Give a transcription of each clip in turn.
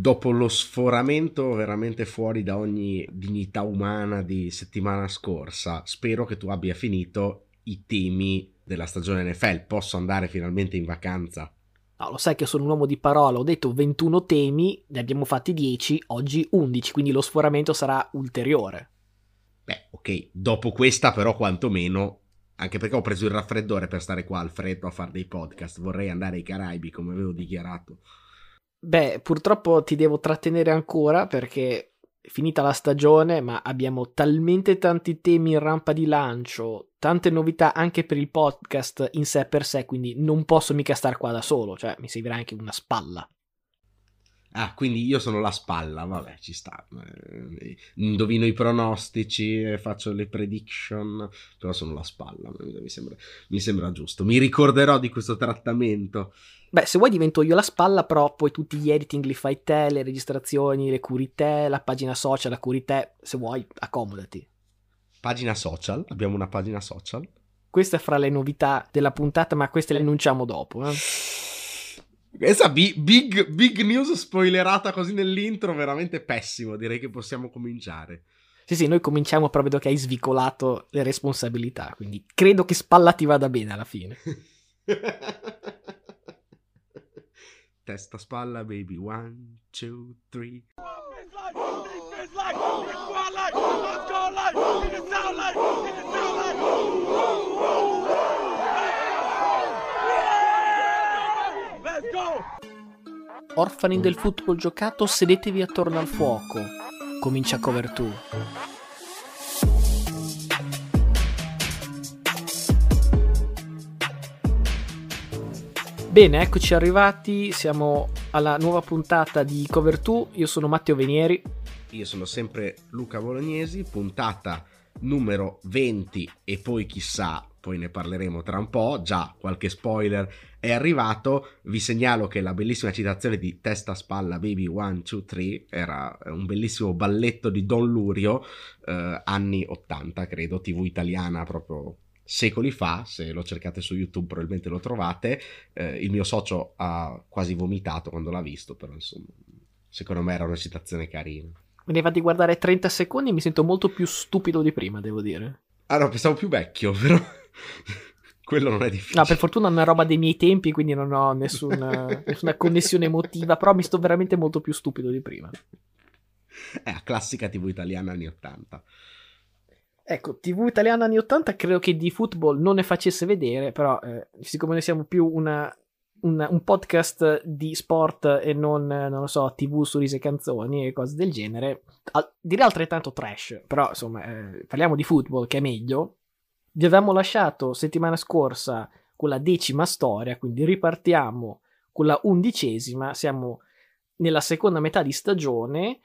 dopo lo sforamento veramente fuori da ogni dignità umana di settimana scorsa, spero che tu abbia finito i temi della stagione NFL. Posso andare finalmente in vacanza? No, lo sai che sono un uomo di parola, ho detto 21 temi, ne abbiamo fatti 10, oggi 11, quindi lo sforamento sarà ulteriore. Beh, ok, dopo questa però quantomeno, anche perché ho preso il raffreddore per stare qua al freddo a fare dei podcast, vorrei andare ai Caraibi come avevo dichiarato. Beh, purtroppo ti devo trattenere ancora perché è finita la stagione, ma abbiamo talmente tanti temi in rampa di lancio, tante novità anche per il podcast in sé per sé, quindi non posso mica star qua da solo, cioè mi servirà anche una spalla. Ah, quindi io sono la spalla, vabbè, ci sta. Indovino i pronostici, faccio le prediction, però sono la spalla, mi sembra giusto. Mi ricorderò di questo trattamento. Beh, se vuoi divento io la spalla, però poi tutti gli editing li fai te, le registrazioni le curi te, la pagina social la curi te, se vuoi accomodati. Pagina social? Abbiamo una pagina social? Questa è fra le novità della puntata, ma queste le annunciamo dopo, eh. Questa big news spoilerata così nell'intro, veramente pessimo, direi che possiamo cominciare. Sì, noi cominciamo, però vedo che hai svicolato le responsabilità, quindi credo che spalla ti vada bene alla fine. Testa spalla, baby, 1, 2, 3. Orfani del football giocato, sedetevi attorno al fuoco. Comincia Cover 2. Bene, eccoci arrivati, siamo alla nuova puntata di Cover 2. Io sono Matteo Venieri. Io sono sempre Luca Bolognesi, puntata numero 20 e poi chissà, poi ne parleremo tra un po', già qualche spoiler è arrivato. Vi segnalo che la bellissima citazione di Testa Spalla Baby 1, 2, 3 era un bellissimo balletto di Don Lurio, anni 80 credo, TV italiana proprio secoli fa, se lo cercate su YouTube probabilmente lo trovate. Il mio socio ha quasi vomitato quando l'ha visto, però insomma secondo me era una citazione carina. Me ne vado a guardare 30 secondi e mi sento molto più stupido di prima, devo dire. Ah no, pensavo più vecchio, però quello non è difficile. No, per fortuna è una roba dei miei tempi, quindi non ho nessuna connessione emotiva, però mi sto veramente molto più stupido di prima. È la classica TV italiana anni 80. Ecco, TV italiana anni 80 credo che di football non ne facesse vedere, però siccome noi siamo più un podcast di sport e non lo so, TV, sorrisi e canzoni e cose del genere, direi altrettanto trash, però insomma parliamo di football che è meglio. Vi avevamo lasciato settimana scorsa con la 10ª storia, quindi ripartiamo con la 11ª, siamo nella seconda metà di stagione,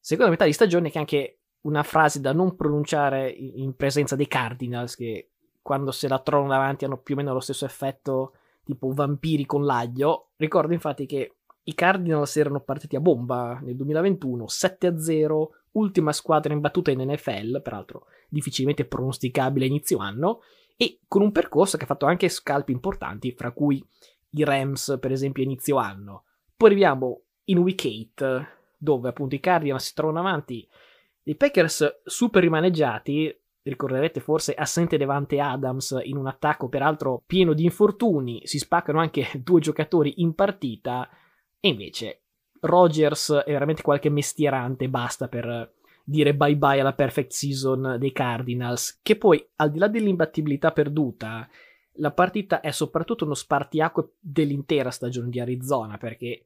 che è anche una frase da non pronunciare in presenza dei Cardinals, che quando se la trovano davanti hanno più o meno lo stesso effetto tipo vampiri con l'aglio. Ricordo infatti che i Cardinals erano partiti a bomba nel 2021, 7-0, ultima squadra imbattuta in NFL, peraltro difficilmente pronosticabile inizio anno, e con un percorso che ha fatto anche scalpi importanti, fra cui i Rams per esempio inizio anno. Poi arriviamo in Week 8, dove appunto i Cardinals si trovano avanti, i Packers super rimaneggiati, ricorderete forse assente Davante Adams in un attacco peraltro pieno di infortuni, si spaccano anche 2 giocatori in partita, e invece Rodgers è veramente qualche mestierante, basta per dire bye bye alla perfect season dei Cardinals, che poi al di là dell'imbattibilità perduta, la partita è soprattutto uno spartiacque dell'intera stagione di Arizona, perché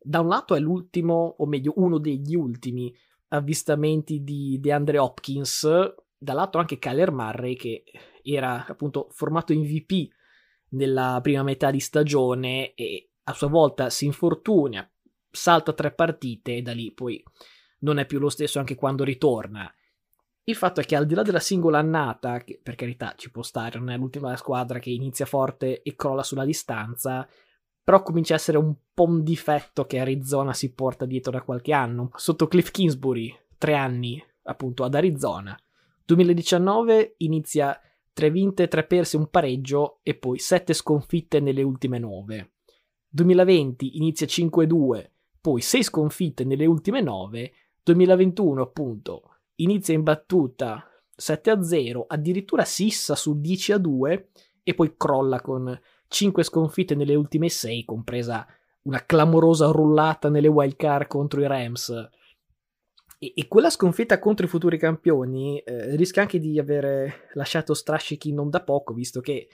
da un lato è l'ultimo, o meglio uno degli ultimi avvistamenti di DeAndre Hopkins, dall'altro anche Kyler Murray, che era appunto formato MVP nella prima metà di stagione e a sua volta si infortuna, salta 3 partite e da lì poi non è più lo stesso anche quando ritorna. Il fatto è che al di là della singola annata, che per carità ci può stare, non è l'ultima squadra che inizia forte e crolla sulla distanza, però comincia a essere un po' un difetto che Arizona si porta dietro da qualche anno. Sotto Cliff Kingsbury, 3 anni appunto ad Arizona, 2019 inizia 3 vinte, 3 perse, un pareggio e poi 7 sconfitte nelle ultime 9. 2020 inizia 5-2, poi 6 sconfitte nelle ultime 9, 2021 appunto inizia in battuta 7-0, addirittura sissa su 10-2 e poi crolla con 5 sconfitte nelle ultime 6, compresa una clamorosa rullata nelle wild card contro i Rams. E quella sconfitta contro i futuri campioni rischia anche di aver lasciato strascichi non da poco, visto che,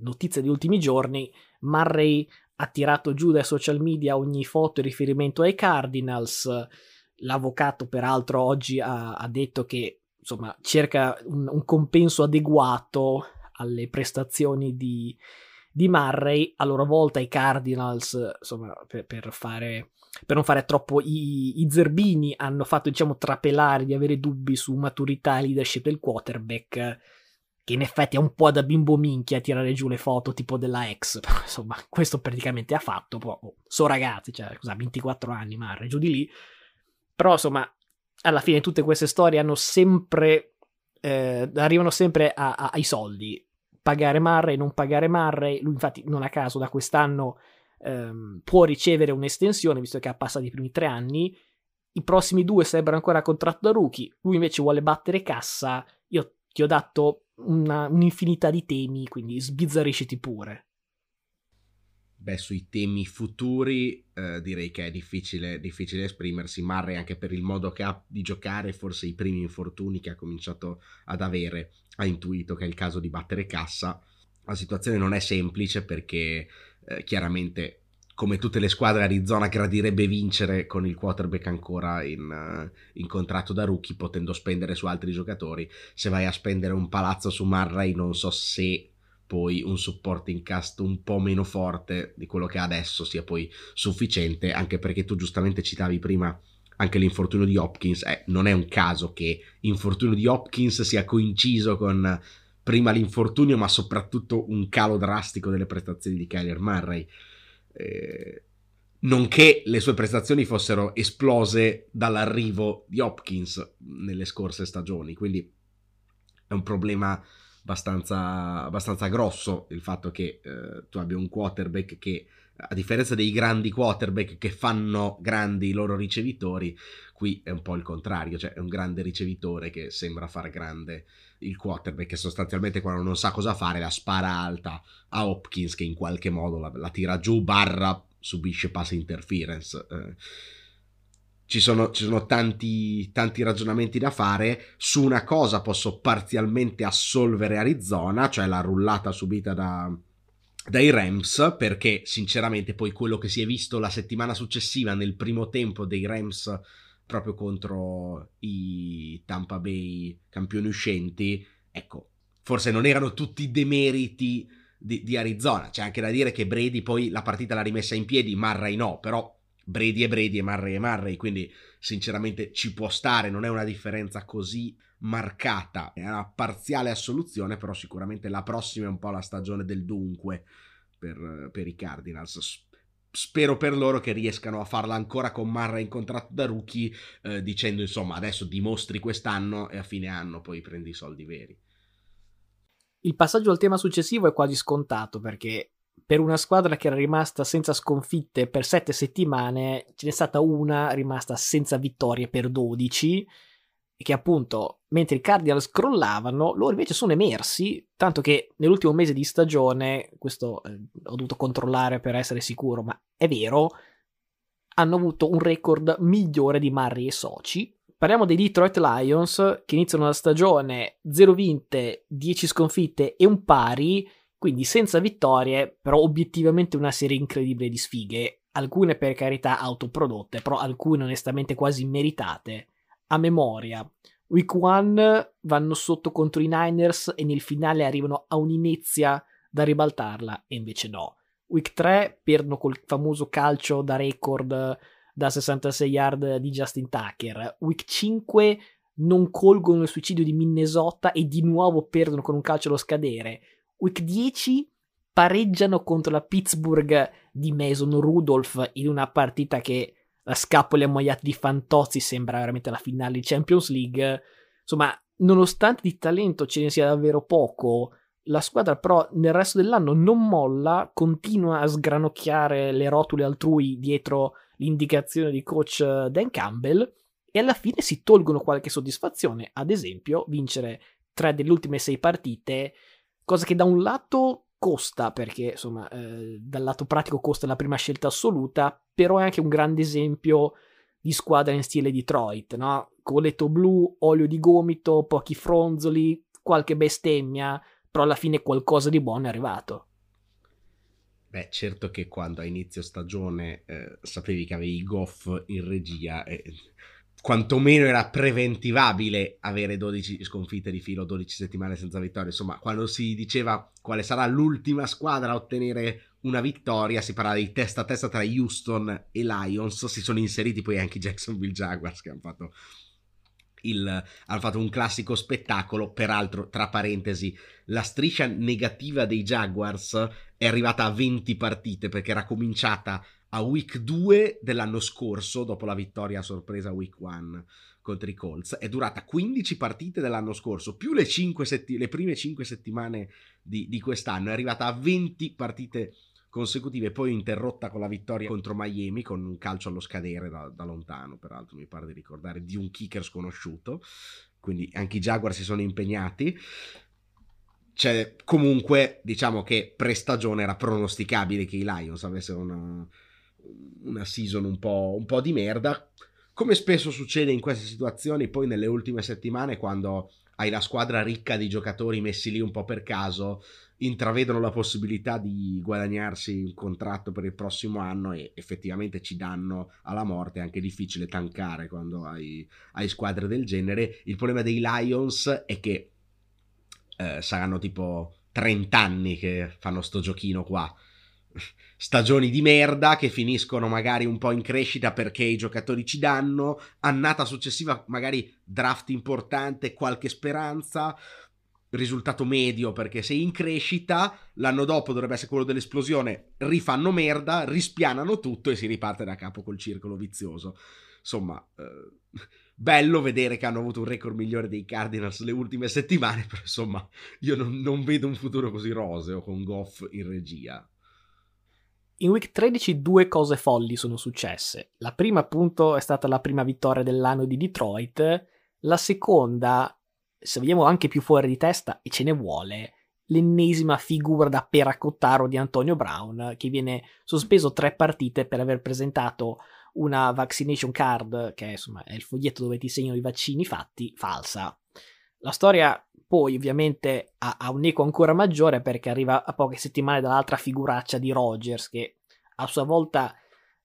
notizia degli ultimi giorni, Murray ha tirato giù dai social media ogni foto in riferimento ai Cardinals. L'avvocato peraltro oggi ha detto che insomma cerca un compenso adeguato alle prestazioni di Murray. A loro volta i Cardinals, insomma, per non fare troppo i zerbini, hanno fatto, diciamo, trapelare di avere dubbi su maturità e leadership del quarterback, che in effetti è un po' da bimbo minchia tirare giù le foto tipo della ex, insomma questo praticamente ha fatto, so ragazzi, cioè, 24 anni Murray, giù di lì. Però insomma alla fine tutte queste storie hanno sempre arrivano sempre ai soldi, pagare Murray, non pagare Murray. Lui infatti non a caso da quest'anno può ricevere un'estensione, visto che ha passato i primi 3 anni, i prossimi 2 sarebbero ancora a contratto da rookie, lui invece vuole battere cassa. Io ti ho dato un'infinità di temi, quindi sbizzarrisciti pure. Beh, sui temi futuri direi che è difficile esprimersi. Murray, anche per il modo che ha di giocare, forse i primi infortuni che ha cominciato ad avere, ha intuito che è il caso di battere cassa. La situazione non è semplice perché chiaramente, come tutte le squadre, Arizona gradirebbe vincere con il quarterback ancora in contratto da rookie, potendo spendere su altri giocatori. Se vai a spendere un palazzo su Murray, non so se poi un supporting cast un po' meno forte di quello che ha adesso sia poi sufficiente, anche perché tu giustamente citavi prima anche l'infortunio di Hopkins. Non è un caso che l'infortunio di Hopkins sia coinciso con prima l'infortunio, ma soprattutto un calo drastico delle prestazioni di Kyler Murray, non che le sue prestazioni fossero esplose dall'arrivo di Hopkins nelle scorse stagioni, quindi è un problema abbastanza grosso il fatto che tu abbia un quarterback che, a differenza dei grandi quarterback che fanno grandi i loro ricevitori, qui è un po' il contrario, cioè è un grande ricevitore che sembra far grande il quarterback, che sostanzialmente quando non sa cosa fare la spara alta a Hopkins, che in qualche modo la tira giù / subisce pass interference. Ci sono tanti ragionamenti da fare. Su una cosa posso parzialmente assolvere Arizona, cioè la rullata subita dai Rams, perché sinceramente poi quello che si è visto la settimana successiva nel primo tempo dei Rams proprio contro i Tampa Bay campioni uscenti, ecco, forse non erano tutti i demeriti di Arizona. C'è anche da dire che Brady poi la partita l'ha rimessa in piedi, Murray no, però Brady e Brady e Murray e Murray, quindi sinceramente ci può stare, non è una differenza così marcata, è una parziale assoluzione. Però sicuramente la prossima è un po' la stagione del dunque per i Cardinals. Spero per loro che riescano a farla ancora con Murray in contratto da rookie, dicendo insomma adesso dimostri quest'anno e a fine anno poi prendi i soldi veri. Il passaggio al tema successivo è quasi scontato, perché per una squadra che era rimasta senza sconfitte per 7 settimane, ce n'è stata una rimasta senza vittorie per 12, e che appunto, mentre i Cardinals crollavano, loro invece sono emersi, tanto che nell'ultimo mese di stagione, questo ho dovuto controllare per essere sicuro, ma è vero, hanno avuto un record migliore di Murray e soci. Parliamo dei Detroit Lions, che iniziano la stagione 0 vinte, 10 sconfitte e un pari, quindi senza vittorie, però obiettivamente una serie incredibile di sfighe, alcune per carità autoprodotte, però alcune onestamente quasi meritate. A memoria, week 1 vanno sotto contro i Niners e nel finale arrivano a un'inezia da ribaltarla, e invece no. Week 3 perdono col famoso calcio da record da 66 yard di Justin Tucker. Week 5 non colgono il suicidio di Minnesota e di nuovo perdono con un calcio allo scadere. Week 10 pareggiano contro la Pittsburgh di Mason Rudolph in una partita che la scappoli ammoiati di Fantozzi sembra veramente la finale di Champions League. Insomma, nonostante di talento ce ne sia davvero poco, la squadra però nel resto dell'anno non molla, continua a sgranocchiare le rotule altrui dietro l'indicazione di coach Dan Campbell, e alla fine si tolgono qualche soddisfazione, ad esempio vincere 3 delle ultime 6 partite, cosa che da un lato costa, perché insomma dal lato pratico costa la prima scelta assoluta, però è anche un grande esempio di squadra in stile Detroit, no? Colletto blu, olio di gomito, pochi fronzoli, qualche bestemmia, però alla fine qualcosa di buono è arrivato. Beh, certo che quando a inizio stagione sapevi che avevi Goff in regia, quantomeno era preventivabile avere 12 sconfitte di filo, 12 settimane senza vittoria. Insomma, quando si diceva quale sarà l'ultima squadra a ottenere una vittoria, si parlava di testa a testa tra Houston e Lions. Si sono inseriti poi anche i Jacksonville Jaguars, che hanno fatto un classico spettacolo. Peraltro, tra parentesi, la striscia negativa dei Jaguars è arrivata a 20 partite, perché era cominciata a week 2 dell'anno scorso, dopo la vittoria a sorpresa week 1 contro i Colts. È durata 15 partite dell'anno scorso, più le prime 5 settimane di quest'anno. È arrivata a 20 partite consecutive, poi interrotta con la vittoria contro Miami, con un calcio allo scadere da lontano, peraltro mi pare di ricordare, di un kicker sconosciuto. Quindi anche i Jaguar si sono impegnati. Cioè, comunque, diciamo che pre-stagione era pronosticabile che i Lions avessero una season un po' di merda, come spesso succede in queste situazioni. Poi nelle ultime settimane, quando hai la squadra ricca di giocatori messi lì un po' per caso, intravedono la possibilità di guadagnarsi un contratto per il prossimo anno e effettivamente ci danno alla morte. È anche difficile tankare quando hai squadre del genere. Il problema dei Lions è che saranno tipo 30 anni che fanno sto giochino qua, stagioni di merda che finiscono magari un po' in crescita perché i giocatori ci danno, annata successiva magari draft importante, qualche speranza, risultato medio perché sei in crescita, l'anno dopo dovrebbe essere quello dell'esplosione, rifanno merda, rispianano tutto e si riparte da capo col circolo vizioso. Insomma, bello vedere che hanno avuto un record migliore dei Cardinals le ultime settimane, però insomma io non vedo un futuro così roseo con Goff in regia. In week 13 2 cose folli sono successe. La prima, appunto, è stata la prima vittoria dell'anno di Detroit. La seconda, se vediamo anche più fuori di testa, e ce ne vuole, l'ennesima figura da peracottaro di Antonio Brown, che viene sospeso 3 partite per aver presentato una vaccination card, che insomma è il foglietto dove ti segnano i vaccini fatti, falsa. La storia poi ovviamente ha un eco ancora maggiore perché arriva a poche settimane dall'altra figuraccia di Rodgers, che a sua volta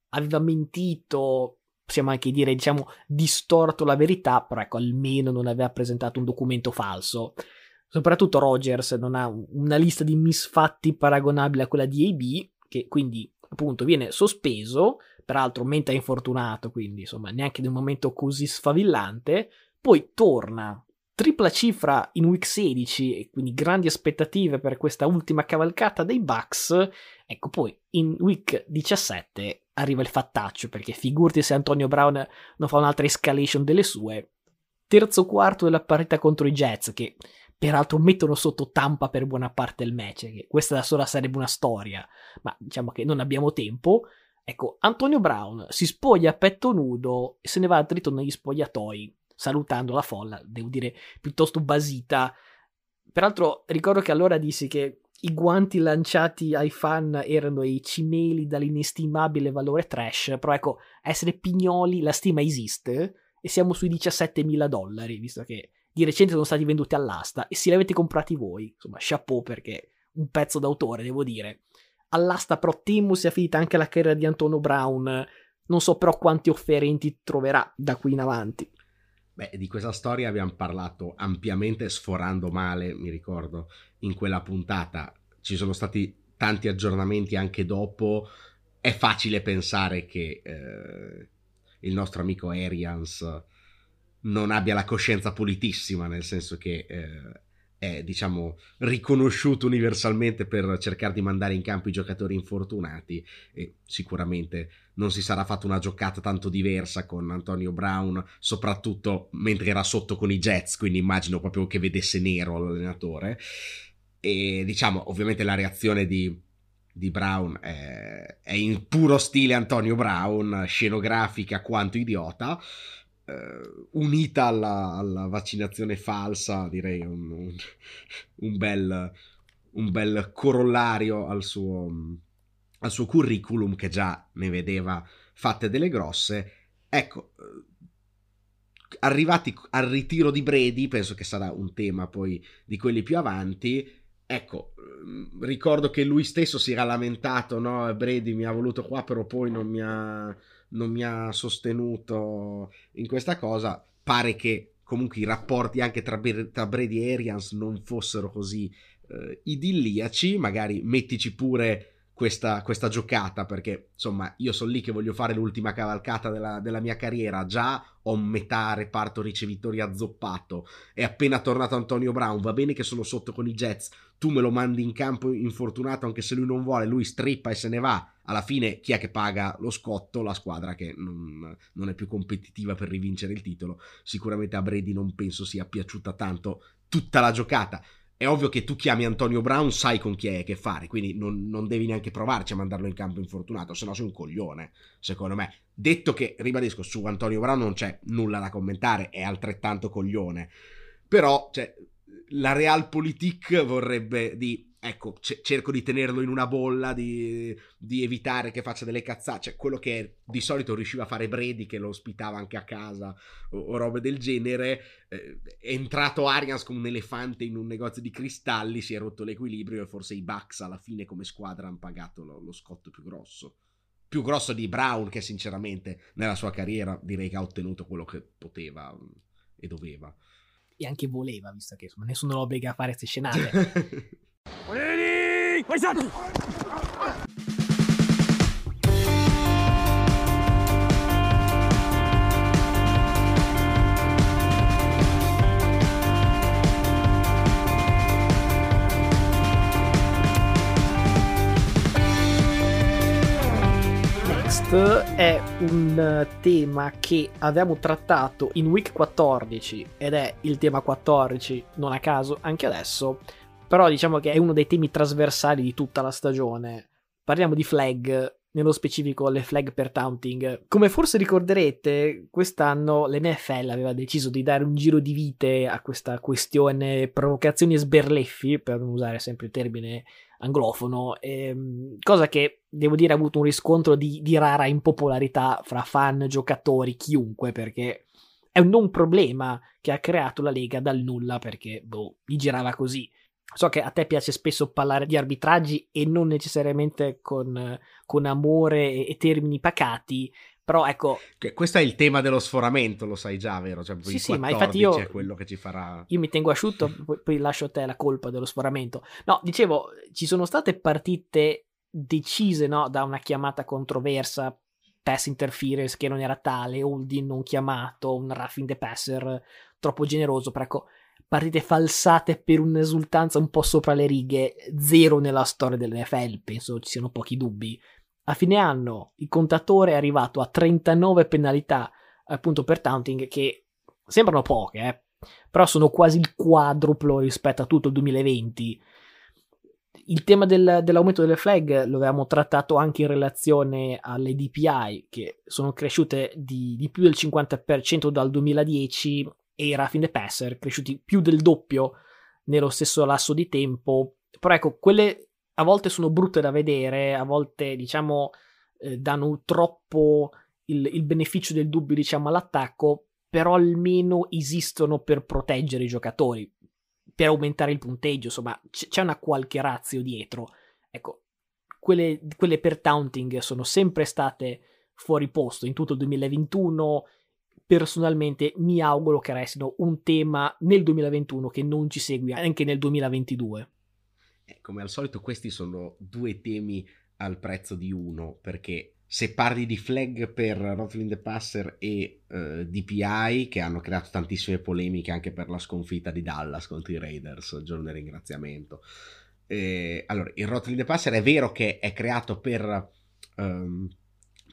aveva mentito, possiamo anche dire, diciamo, distorto la verità, però ecco, almeno non aveva presentato un documento falso. Soprattutto Rodgers non ha una lista di misfatti paragonabile a quella di AB, che quindi appunto viene sospeso, peraltro menta infortunato, quindi insomma neanche in un momento così sfavillante. Poi torna, tripla cifra in week 16, e quindi grandi aspettative per questa ultima cavalcata dei Bucks. Ecco, poi in week 17 arriva il fattaccio, perché figurati se Antonio Brown non fa un'altra escalation delle sue. Terzo quarto della partita contro i Jets, che peraltro mettono sotto Tampa per buona parte del match, che questa da sola sarebbe una storia, ma diciamo che non abbiamo tempo. Ecco, Antonio Brown si spoglia a petto nudo e se ne va dritto negli spogliatoi, salutando la folla, devo dire, piuttosto basita. Peraltro ricordo che allora dissi che i guanti lanciati ai fan erano i cimeli dall'inestimabile valore trash, però ecco, essere pignoli, la stima esiste, e siamo sui $17.000, visto che di recente sono stati venduti all'asta, e se li avete comprati voi, insomma, chapeau, perché un pezzo d'autore, devo dire. All'asta però temo sia finita anche la carriera di Antonio Brown, non so però quanti offerenti troverà da qui in avanti. Beh, di questa storia abbiamo parlato ampiamente, sforando male, mi ricordo, in quella puntata. Ci sono stati tanti aggiornamenti anche dopo. È facile pensare che il nostro amico Arians non abbia la coscienza pulitissima, nel senso che è, diciamo, riconosciuto universalmente per cercare di mandare in campo i giocatori infortunati, e sicuramente non si sarà fatta una giocata tanto diversa con Antonio Brown, soprattutto mentre era sotto con i Jets, quindi immagino proprio che vedesse nero l'allenatore. E diciamo, ovviamente la reazione di di Brown è in puro stile Antonio Brown, scenografica quanto idiota, unita alla vaccinazione falsa, direi un bel corollario al suo curriculum, che già ne vedeva fatte delle grosse. Ecco, arrivati al ritiro di Brady, penso che sarà un tema poi di quelli più avanti. Ecco, ricordo che lui stesso si era lamentato, no? Brady mi ha voluto qua, però poi non mi ha sostenuto in questa cosa. Pare che comunque i rapporti anche tra Brady e Arians non fossero così idilliaci. Magari mettici pure questa giocata, perché insomma io sono lì che voglio fare l'ultima cavalcata della mia carriera, già ho metà reparto ricevitori azzoppato, è appena tornato Antonio Brown, va bene che sono sotto con i Jets, tu me lo mandi in campo infortunato anche se lui non vuole, lui strippa e se ne va. Alla fine chi è che paga lo scotto? La squadra che non è più competitiva per rivincere il titolo. Sicuramente a Brady non penso sia piaciuta tanto tutta la giocata. È ovvio che tu chiami Antonio Brown, sai con chi hai che fare, quindi non devi neanche provarci a mandarlo in campo infortunato, se no sei un coglione, secondo me. Detto che, ribadisco, su Antonio Brown non c'è nulla da commentare, è altrettanto coglione. Però, cioè, la Realpolitik vorrebbe ecco, cerco di tenerlo in una bolla, di evitare che faccia delle cazzate, cioè quello che di solito riusciva a fare Brady, che lo ospitava anche a casa o robe del genere. È entrato Arians come un elefante in un negozio di cristalli, si è rotto l'equilibrio e forse i Bucks alla fine come squadra hanno pagato lo scotto più grosso di Brown, che sinceramente nella sua carriera direi che ha ottenuto quello che poteva e doveva e anche voleva, visto che insomma nessuno lo obbliga a fare queste scenate. Next è un tema che abbiamo trattato in week 14 ed è il tema 14, non a caso anche adesso. Però diciamo che è uno dei temi trasversali di tutta la stagione. Parliamo di flag, nello specifico le flag per taunting. Come forse ricorderete, quest'anno l'NFL aveva deciso di dare un giro di vite a questa questione provocazioni e sberleffi, per usare sempre il termine anglofono, cosa che devo dire ha avuto un riscontro di rara impopolarità fra fan, giocatori, chiunque, perché è un problema che ha creato la Lega dal nulla, perché gli girava così. So che a te piace spesso parlare di arbitraggi e non necessariamente con amore e termini pacati, però ecco... Questo è il tema dello sforamento, lo sai già, vero? Cioè, sì, ma infatti io... è quello che ci farà... Io mi tengo asciutto, poi lascio a te la colpa dello sforamento. No, dicevo, ci sono state partite decise, no? Da una chiamata controversa, pass interference che non era tale, holding non chiamato, un roughing the passer troppo generoso, però ecco... Partite falsate per un'esultanza un po' sopra le righe, zero nella storia dell'NFL, penso ci siano pochi dubbi. A fine anno il contatore è arrivato a 39 penalità appunto per taunting, che sembrano poche, però sono quasi il quadruplo rispetto a tutto il 2020. Il tema dell'aumento delle flag lo avevamo trattato anche in relazione alle DPI, che sono cresciute di più del 50% dal 2010, e i roughing the passer cresciuti più del doppio nello stesso lasso di tempo. Però ecco, quelle a volte sono brutte da vedere, a volte diciamo danno troppo il beneficio del dubbio, diciamo, all'attacco, però almeno esistono per proteggere i giocatori, per aumentare il punteggio, insomma c'è una qualche razio dietro. Ecco, quelle per taunting sono sempre state fuori posto in tutto il 2021. Personalmente mi auguro che restino un tema nel 2021 che non ci segui anche nel 2022. Come al solito questi sono due temi al prezzo di uno, perché se parli di flag per Roughing the Passer e DPI, che hanno creato tantissime polemiche anche per la sconfitta di Dallas contro i Raiders, giorno del ringraziamento. Allora, il Roughing the Passer è vero che è creato per...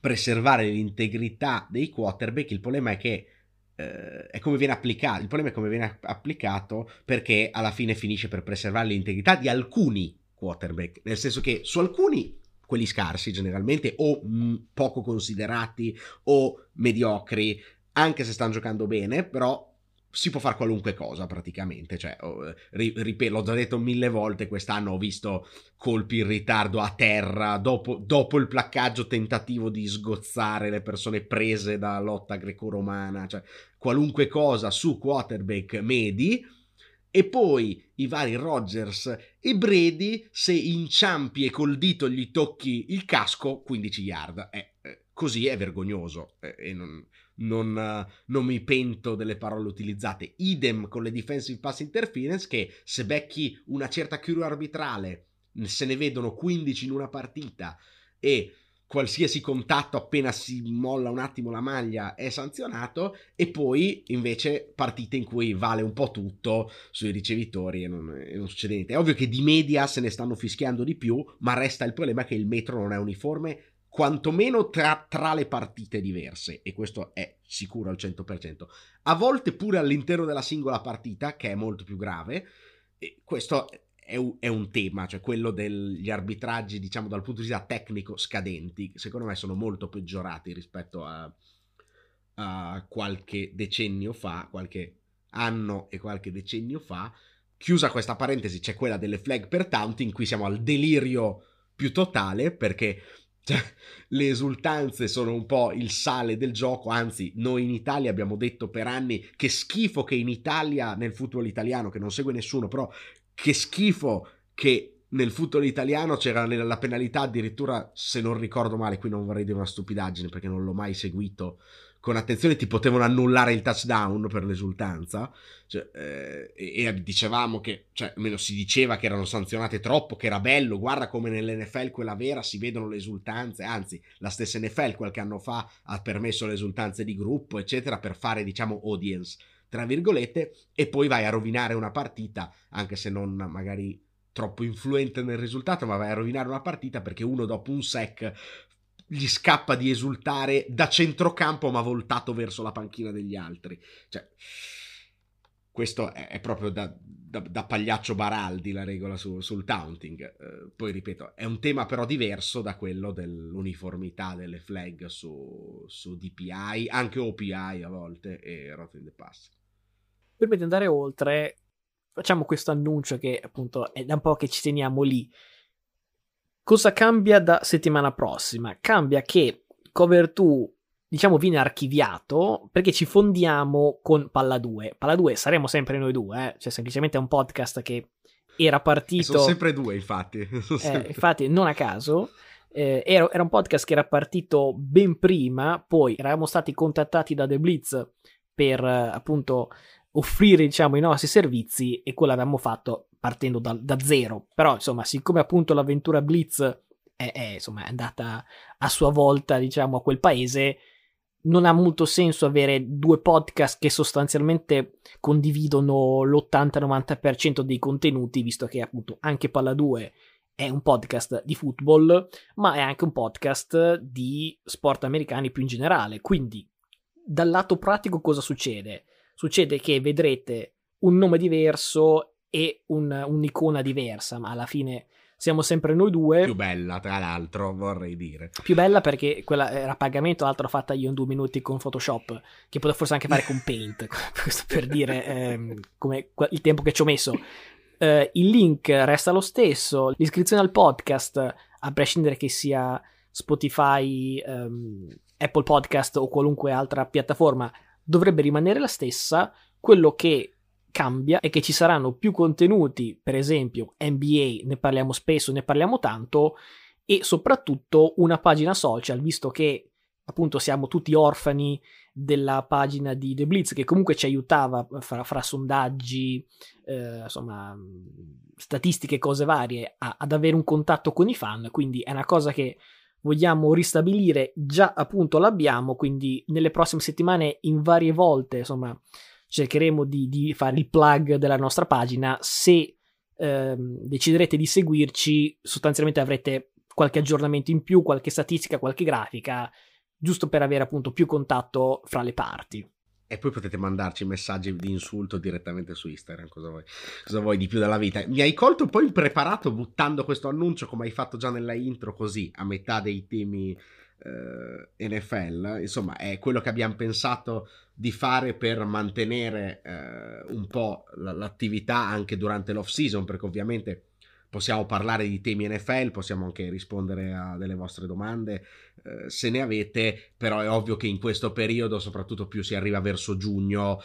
preservare l'integrità dei quarterback. Il problema è che è come viene applicato, il problema è come viene applicato, perché alla fine finisce per preservare l'integrità di alcuni quarterback, nel senso che su alcuni, quelli scarsi generalmente, o poco considerati o mediocri, anche se stanno giocando bene, però si può fare qualunque cosa praticamente, cioè, ripeto, l'ho già detto 1000 volte, quest'anno ho visto colpi in ritardo a terra, dopo il placcaggio, tentativo di sgozzare le persone prese da lotta greco-romana, cioè qualunque cosa su quarterback medi. E poi i vari Rodgers e Brady, se inciampi e col dito gli tocchi il casco, 15 yard. Così è vergognoso, e non mi pento delle parole utilizzate. Idem con le defensive pass interference, che se becchi una certa cura arbitrale, se ne vedono 15 in una partita, e qualsiasi contatto, appena si molla un attimo la maglia, è sanzionato. E poi invece partite in cui vale un po' tutto sui ricevitori e non succede niente. È ovvio che di media se ne stanno fischiando di più, ma resta il problema che il metro non è uniforme, quantomeno tra le partite diverse, e questo è sicuro al 100%. A volte pure all'interno della singola partita, che è molto più grave. E questo è un tema, cioè quello degli arbitraggi, diciamo, dal punto di vista tecnico scadenti, secondo me sono molto peggiorati rispetto a qualche decennio fa, qualche anno e qualche decennio fa. Chiusa questa parentesi, c'è quella delle flag per tanti, in cui siamo al delirio più totale, perché le esultanze sono un po' il sale del gioco. Anzi, noi in Italia abbiamo detto per anni che schifo che in Italia, nel football italiano che non segue nessuno, però che schifo che nel football italiano c'era la penalità, addirittura, se non ricordo male, qui non vorrei dire una stupidaggine perché non l'ho mai seguito con attenzione, ti potevano annullare il touchdown per l'esultanza, cioè, e dicevamo che, cioè, almeno si diceva che erano sanzionate troppo, che era bello, guarda come nell'NFL, quella vera, si vedono le esultanze. Anzi, la stessa NFL qualche anno fa ha permesso le esultanze di gruppo, eccetera, per fare, diciamo, audience, tra virgolette, e poi vai a rovinare una partita, anche se non magari troppo influente nel risultato, ma vai a rovinare una partita perché uno dopo un sack gli scappa di esultare da centrocampo, ma voltato verso la panchina degli altri. Cioè, questo è proprio da pagliaccio Baraldi la regola sul taunting. Poi ripeto, è un tema però diverso da quello dell'uniformità delle flag su DPI, anche OPI a volte, e Rot in the Pass. Prima di andare oltre, facciamo questo annuncio che appunto è da un po' che ci teniamo lì. Cosa cambia da settimana prossima? Cambia che Cover 2, diciamo, viene archiviato perché ci fondiamo con Palla 2. Palla 2 saremo sempre noi due, cioè semplicemente è un podcast che era partito... sono sempre due, infatti. Infatti, non a caso, era un podcast che era partito ben prima, poi eravamo stati contattati da The Blitz per, appunto, offrire, diciamo, i nostri servizi, e quello avevamo fatto partendo da zero. Però, insomma, siccome appunto l'avventura Blitz è andata a sua volta, diciamo, a quel paese, non ha molto senso avere due podcast che sostanzialmente condividono l'80-90% dei contenuti, visto che appunto anche Palla 2 è un podcast di football, ma è anche un podcast di sport americani più in generale. Quindi, dal lato pratico, cosa succede? Succede che vedrete un nome diverso e un'icona diversa, ma alla fine siamo sempre noi due. Più bella, tra l'altro, vorrei dire. Più bella perché quella era a pagamento, l'altra l'ho fatta io in 2 minuti con Photoshop, che potevo forse anche fare con Paint, questo per dire come il tempo che ci ho messo. Il link resta lo stesso, l'iscrizione al podcast, a prescindere che sia Spotify, Apple Podcast o qualunque altra piattaforma, dovrebbe rimanere la stessa. Quello che cambia è che ci saranno più contenuti, per esempio NBA, ne parliamo spesso, ne parliamo tanto, e soprattutto una pagina social, visto che appunto siamo tutti orfani della pagina di The Blitz, che comunque ci aiutava fra sondaggi, statistiche, cose varie, ad avere un contatto con i fan. Quindi è una cosa che vogliamo ristabilire, già appunto l'abbiamo, quindi nelle prossime settimane in varie volte, insomma, cercheremo di fare il plug della nostra pagina. Se deciderete di seguirci, sostanzialmente avrete qualche aggiornamento in più, qualche statistica, qualche grafica, giusto per avere appunto più contatto fra le parti. E poi potete mandarci messaggi di insulto direttamente su Instagram, cosa vuoi di più dalla vita. Mi hai colto un po' impreparato buttando questo annuncio, come hai fatto già nella intro, così, a metà dei temi NFL. Insomma, è quello che abbiamo pensato di fare per mantenere un po' l'attività anche durante l'off-season, perché ovviamente possiamo parlare di temi NFL, possiamo anche rispondere a delle vostre domande se ne avete, però è ovvio che in questo periodo, soprattutto più si arriva verso giugno,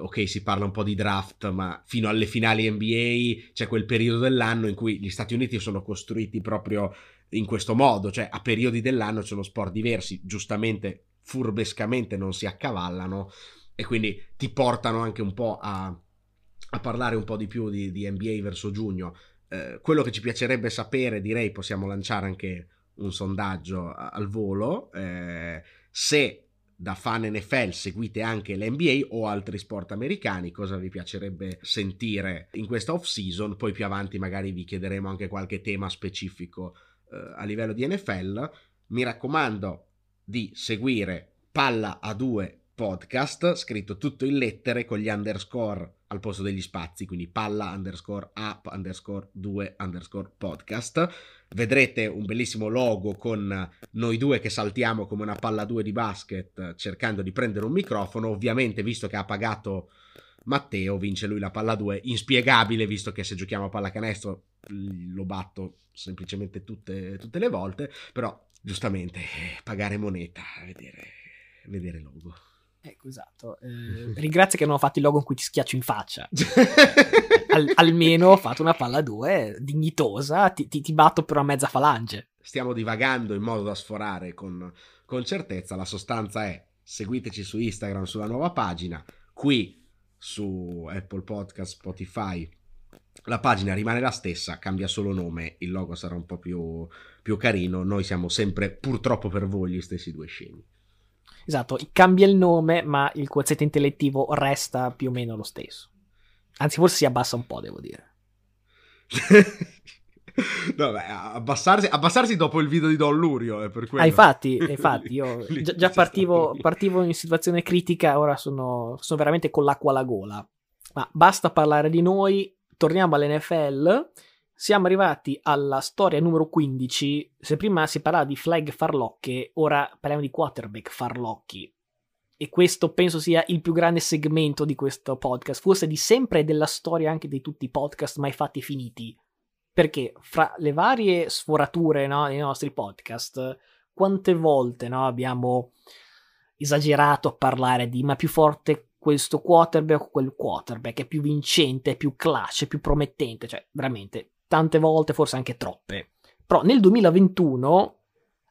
ok, si parla un po' di draft, ma fino alle finali NBA c'è quel periodo dell'anno in cui gli Stati Uniti sono costruiti proprio in questo modo, cioè a periodi dell'anno ci sono sport diversi, giustamente, furbescamente non si accavallano e quindi ti portano anche un po' a parlare un po' di più di NBA verso giugno. Quello che ci piacerebbe sapere, direi possiamo lanciare anche un sondaggio al volo, se da fan NFL seguite anche l'NBA o altri sport americani, cosa vi piacerebbe sentire in questa off season. Poi più avanti magari vi chiederemo anche qualche tema specifico a livello di NFL. Mi raccomando di seguire Palla a 2 Podcast, scritto tutto in lettere con gli underscore al posto degli spazi, quindi palla underscore app underscore 2 underscore podcast. Vedrete un bellissimo logo con noi due che saltiamo come una palla 2 di basket cercando di prendere un microfono. Ovviamente, visto che ha pagato Matteo, vince lui la palla 2, inspiegabile, visto che se giochiamo a pallacanestro lo batto semplicemente tutte le volte, però giustamente pagare moneta, vedere logo. Ecco, esatto. Ringrazio che non ho fatto il logo in cui ti schiaccio in faccia. Almeno ho fatto una palla 2 dignitosa, ti batto però a mezza falange. Stiamo divagando in modo da sforare con certezza. La sostanza è: seguiteci su Instagram, sulla nuova pagina, qui su Apple Podcast, Spotify. La pagina rimane la stessa, cambia solo nome, il logo sarà un po' più carino. Noi siamo sempre, purtroppo per voi, gli stessi due scemi. Esatto, cambia il nome, ma il quoziente intellettivo resta più o meno lo stesso. Anzi, forse si abbassa un po', devo dire. No, beh, abbassarsi dopo il video di Don Lurio, è per quello. Infatti, io già partivo in situazione critica, ora sono veramente con l'acqua alla gola. Ma basta parlare di noi, torniamo all'NFL. Siamo arrivati alla storia numero 15. Se prima si parlava di flag farlocche, ora parliamo di quarterback farlocchi. E questo penso sia il più grande segmento di questo podcast, forse di sempre, della storia anche di tutti i podcast mai fatti e finiti. Perché fra le varie sforature, no, dei nostri podcast, quante volte, no, abbiamo esagerato a parlare di ma più forte questo quarterback o quel quarterback, è più vincente, è più clutch, è più promettente, cioè veramente tante volte, forse anche troppe. Però nel 2021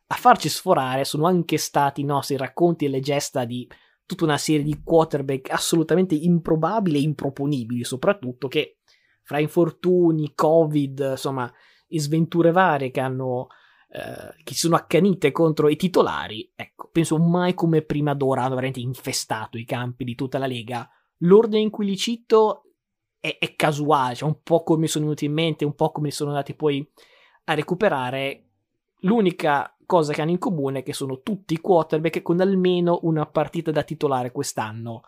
a farci sforare sono anche stati i nostri racconti e le gesta di tutta una serie di quarterback assolutamente improbabili e improponibili, soprattutto, che fra infortuni, Covid, insomma, e sventure varie che si sono accanite contro i titolari, ecco, penso mai come prima d'ora hanno veramente infestato i campi di tutta la Lega. L'ordine in cui li cito è casuale, cioè un po' come mi sono venuti in mente, un po' come sono andati poi a recuperare. L'unica cosa che hanno in comune è che sono tutti quarterback con almeno una partita da titolare quest'anno: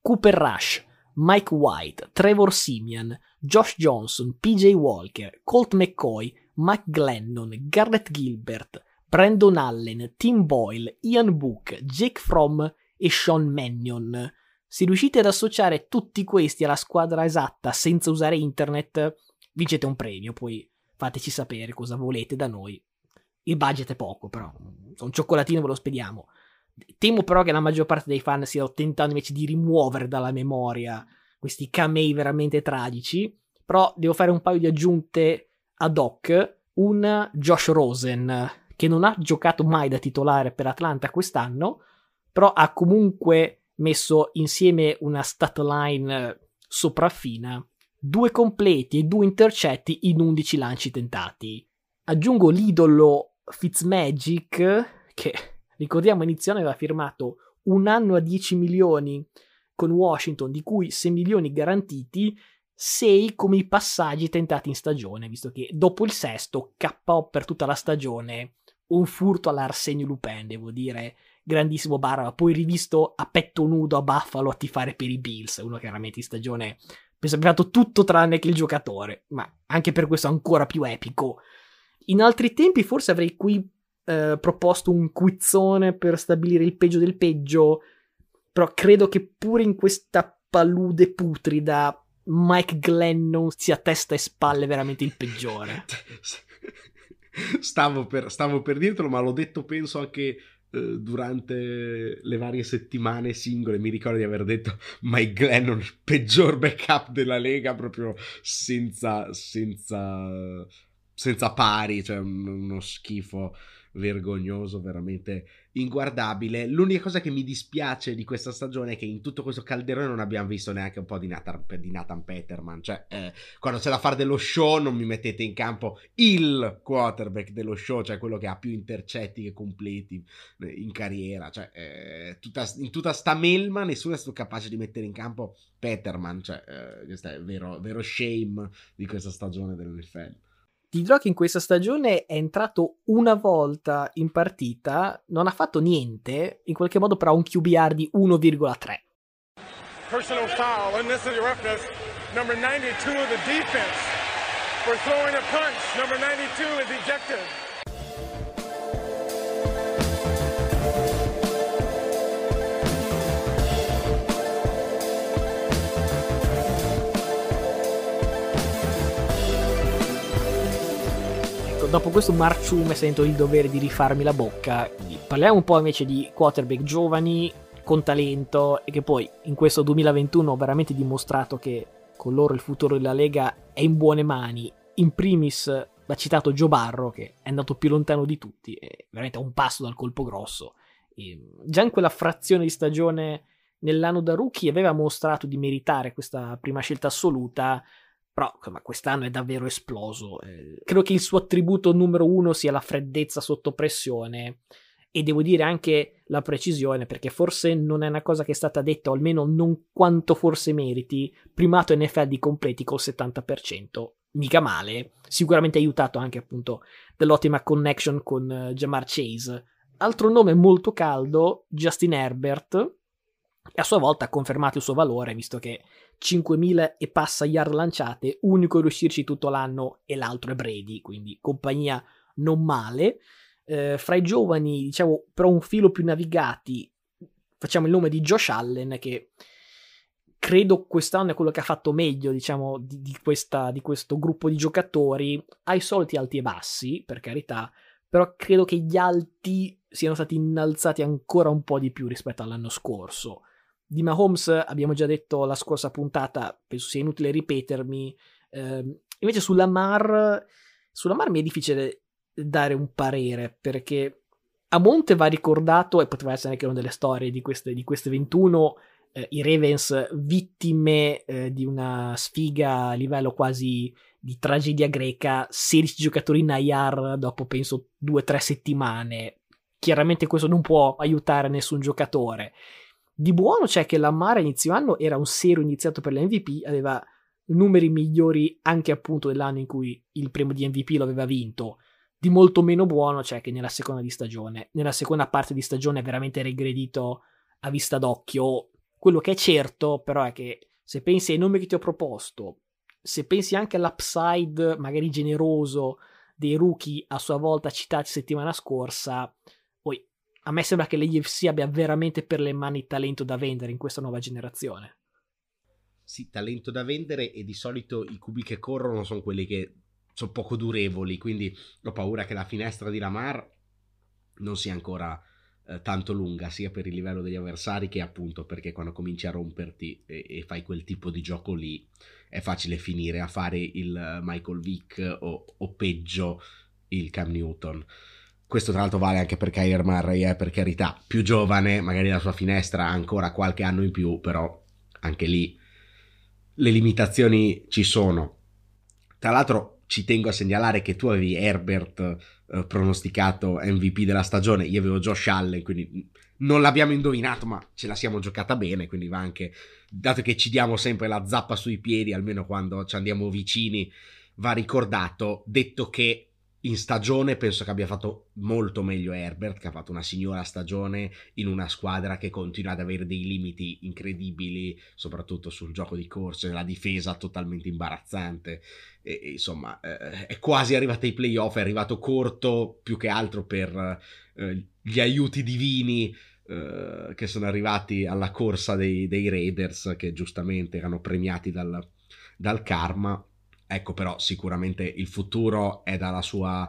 Cooper Rush, Mike White, Trevor Siemian, Josh Johnson, PJ Walker, Colt McCoy, Mike Glennon, Garrett Gilbert, Brandon Allen, Tim Boyle, Ian Book, Jake Fromm e Sean Mannion. Se riuscite ad associare tutti questi alla squadra esatta senza usare internet, vincete un premio. Poi fateci sapere cosa volete da noi. Il budget è poco, però un cioccolatino ve lo spediamo. Temo però che la maggior parte dei fan sia tentando invece di rimuovere dalla memoria questi camei veramente tragici. Però devo fare un paio di aggiunte ad hoc. Un Josh Rosen, che non ha giocato mai da titolare per Atlanta quest'anno, però ha comunque messo insieme una stat line sopraffina: 2 completi e 2 intercetti in 11 lanci tentati. Aggiungo l'idolo Fitzmagic, che ricordiamo inizio anno aveva firmato 1 anno a 10 milioni con Washington, di cui 6 milioni garantiti, 6 come i passaggi tentati in stagione, visto che dopo il 6º KO per tutta la stagione. Un furto all'Arsenio Lupin, devo dire, grandissimo Barra, poi rivisto a petto nudo a Buffalo a tifare per i Bills, uno chiaramente in stagione penso abbia fatto tutto tranne che il giocatore, ma anche per questo ancora più epico. In altri tempi forse avrei qui proposto un quizzone per stabilire il peggio del peggio, però credo che pure in questa palude putrida Mike Glennon sia testa e spalle veramente il peggiore. Stavo per dirtelo, ma l'ho detto penso anche durante le varie settimane singole. Mi ricordo di aver detto Mike Glennon il peggior backup della Lega, proprio senza pari, cioè uno schifo vergognoso, veramente inguardabile. L'unica cosa che mi dispiace di questa stagione è che in tutto questo calderone non abbiamo visto neanche un po' di Nathan Peterman, cioè quando c'è da fare dello show non mi mettete in campo il quarterback dello show, cioè quello che ha più intercetti che completi in carriera, cioè in tutta sta melma nessuno è stato capace di mettere in campo Peterman, cioè questo è vero shame di questa stagione dell'NFL. Ti dirò che in questa stagione è entrato una volta in partita, non ha fatto niente, in qualche modo però ha un QBR di 1,3. Personal foul, unnecessary roughness, number 92 of the defense. For throwing a punch, number 92 is ejected. Dopo questo marciume sento il dovere di rifarmi la bocca. Parliamo un po' invece di quarterback giovani con talento e che poi in questo 2021 ho veramente dimostrato che con loro il futuro della Lega è in buone mani. In primis l'ha citato Joe Burrow, che è andato più lontano di tutti, è veramente a un passo dal colpo grosso. E già in quella frazione di stagione nell'anno da rookie aveva mostrato di meritare questa prima scelta assoluta, però quest'anno è davvero esploso. Credo che il suo attributo numero uno sia la freddezza sotto pressione e devo dire anche la precisione, perché forse non è una cosa che è stata detta, o almeno non quanto forse meriti, primato NFL di completi col 70%, mica male, sicuramente aiutato anche appunto dall'ottima connection con Ja'Marr Chase. Altro nome molto caldo, Justin Herbert, e a sua volta ha confermato il suo valore, visto che 5.000 e passa yard lanciate, unico a riuscirci tutto l'anno, e l'altro è Brady, quindi compagnia non male. Fra i giovani, diciamo, però un filo più navigati, facciamo il nome di Josh Allen, che credo quest'anno è quello che ha fatto meglio, diciamo, di questo gruppo di giocatori. Ha i soliti alti e bassi, per carità, però credo che gli alti siano stati innalzati ancora un po' di più rispetto all'anno scorso. Di Mahomes abbiamo già detto la scorsa puntata, penso sia inutile ripetermi. Invece sulla Lamar mi è difficile dare un parere, perché a monte va ricordato, e poteva essere anche una delle storie di queste 21, i Ravens vittime di una sfiga a livello quasi di tragedia greca, 16 giocatori in IR dopo penso 2-3 settimane. Chiaramente questo non può aiutare nessun giocatore. Di buono c'è che Lamar inizio anno era un serio iniziato per l'MVP, aveva numeri migliori anche appunto dell'anno in cui il premio di MVP lo aveva vinto. Di molto meno buono c'è che nella seconda parte di stagione è veramente regredito a vista d'occhio. Quello che è certo però è che se pensi ai nomi che ti ho proposto, se pensi anche all'upside magari generoso dei rookie a sua volta citati settimana scorsa, a me sembra che l'AFC abbia veramente per le mani talento da vendere in questa nuova generazione. Sì, talento da vendere, e di solito i QB che corrono sono quelli che sono poco durevoli, quindi ho paura che la finestra di Lamar non sia ancora tanto lunga, sia per il livello degli avversari che appunto perché quando cominci a romperti e fai quel tipo di gioco lì è facile finire a fare il Michael Vick o peggio il Cam Newton. Questo tra l'altro vale anche per Kyler Murray, per carità, più giovane, magari la sua finestra ha ancora qualche anno in più, però anche lì le limitazioni ci sono. Tra l'altro ci tengo a segnalare che tu avevi Herbert pronosticato MVP della stagione, io avevo Josh Allen, quindi non l'abbiamo indovinato ma ce la siamo giocata bene, quindi va anche, dato che ci diamo sempre la zappa sui piedi, almeno quando ci andiamo vicini va ricordato. Detto che In stagione penso che abbia fatto molto meglio Herbert, che ha fatto una signora stagione in una squadra che continua ad avere dei limiti incredibili, soprattutto sul gioco di corsa e la difesa totalmente imbarazzante. E, insomma, è quasi arrivato ai playoff, è arrivato corto più che altro per gli aiuti divini che sono arrivati alla corsa dei Raiders, che giustamente erano premiati dal karma. Ecco, però sicuramente il futuro è dalla sua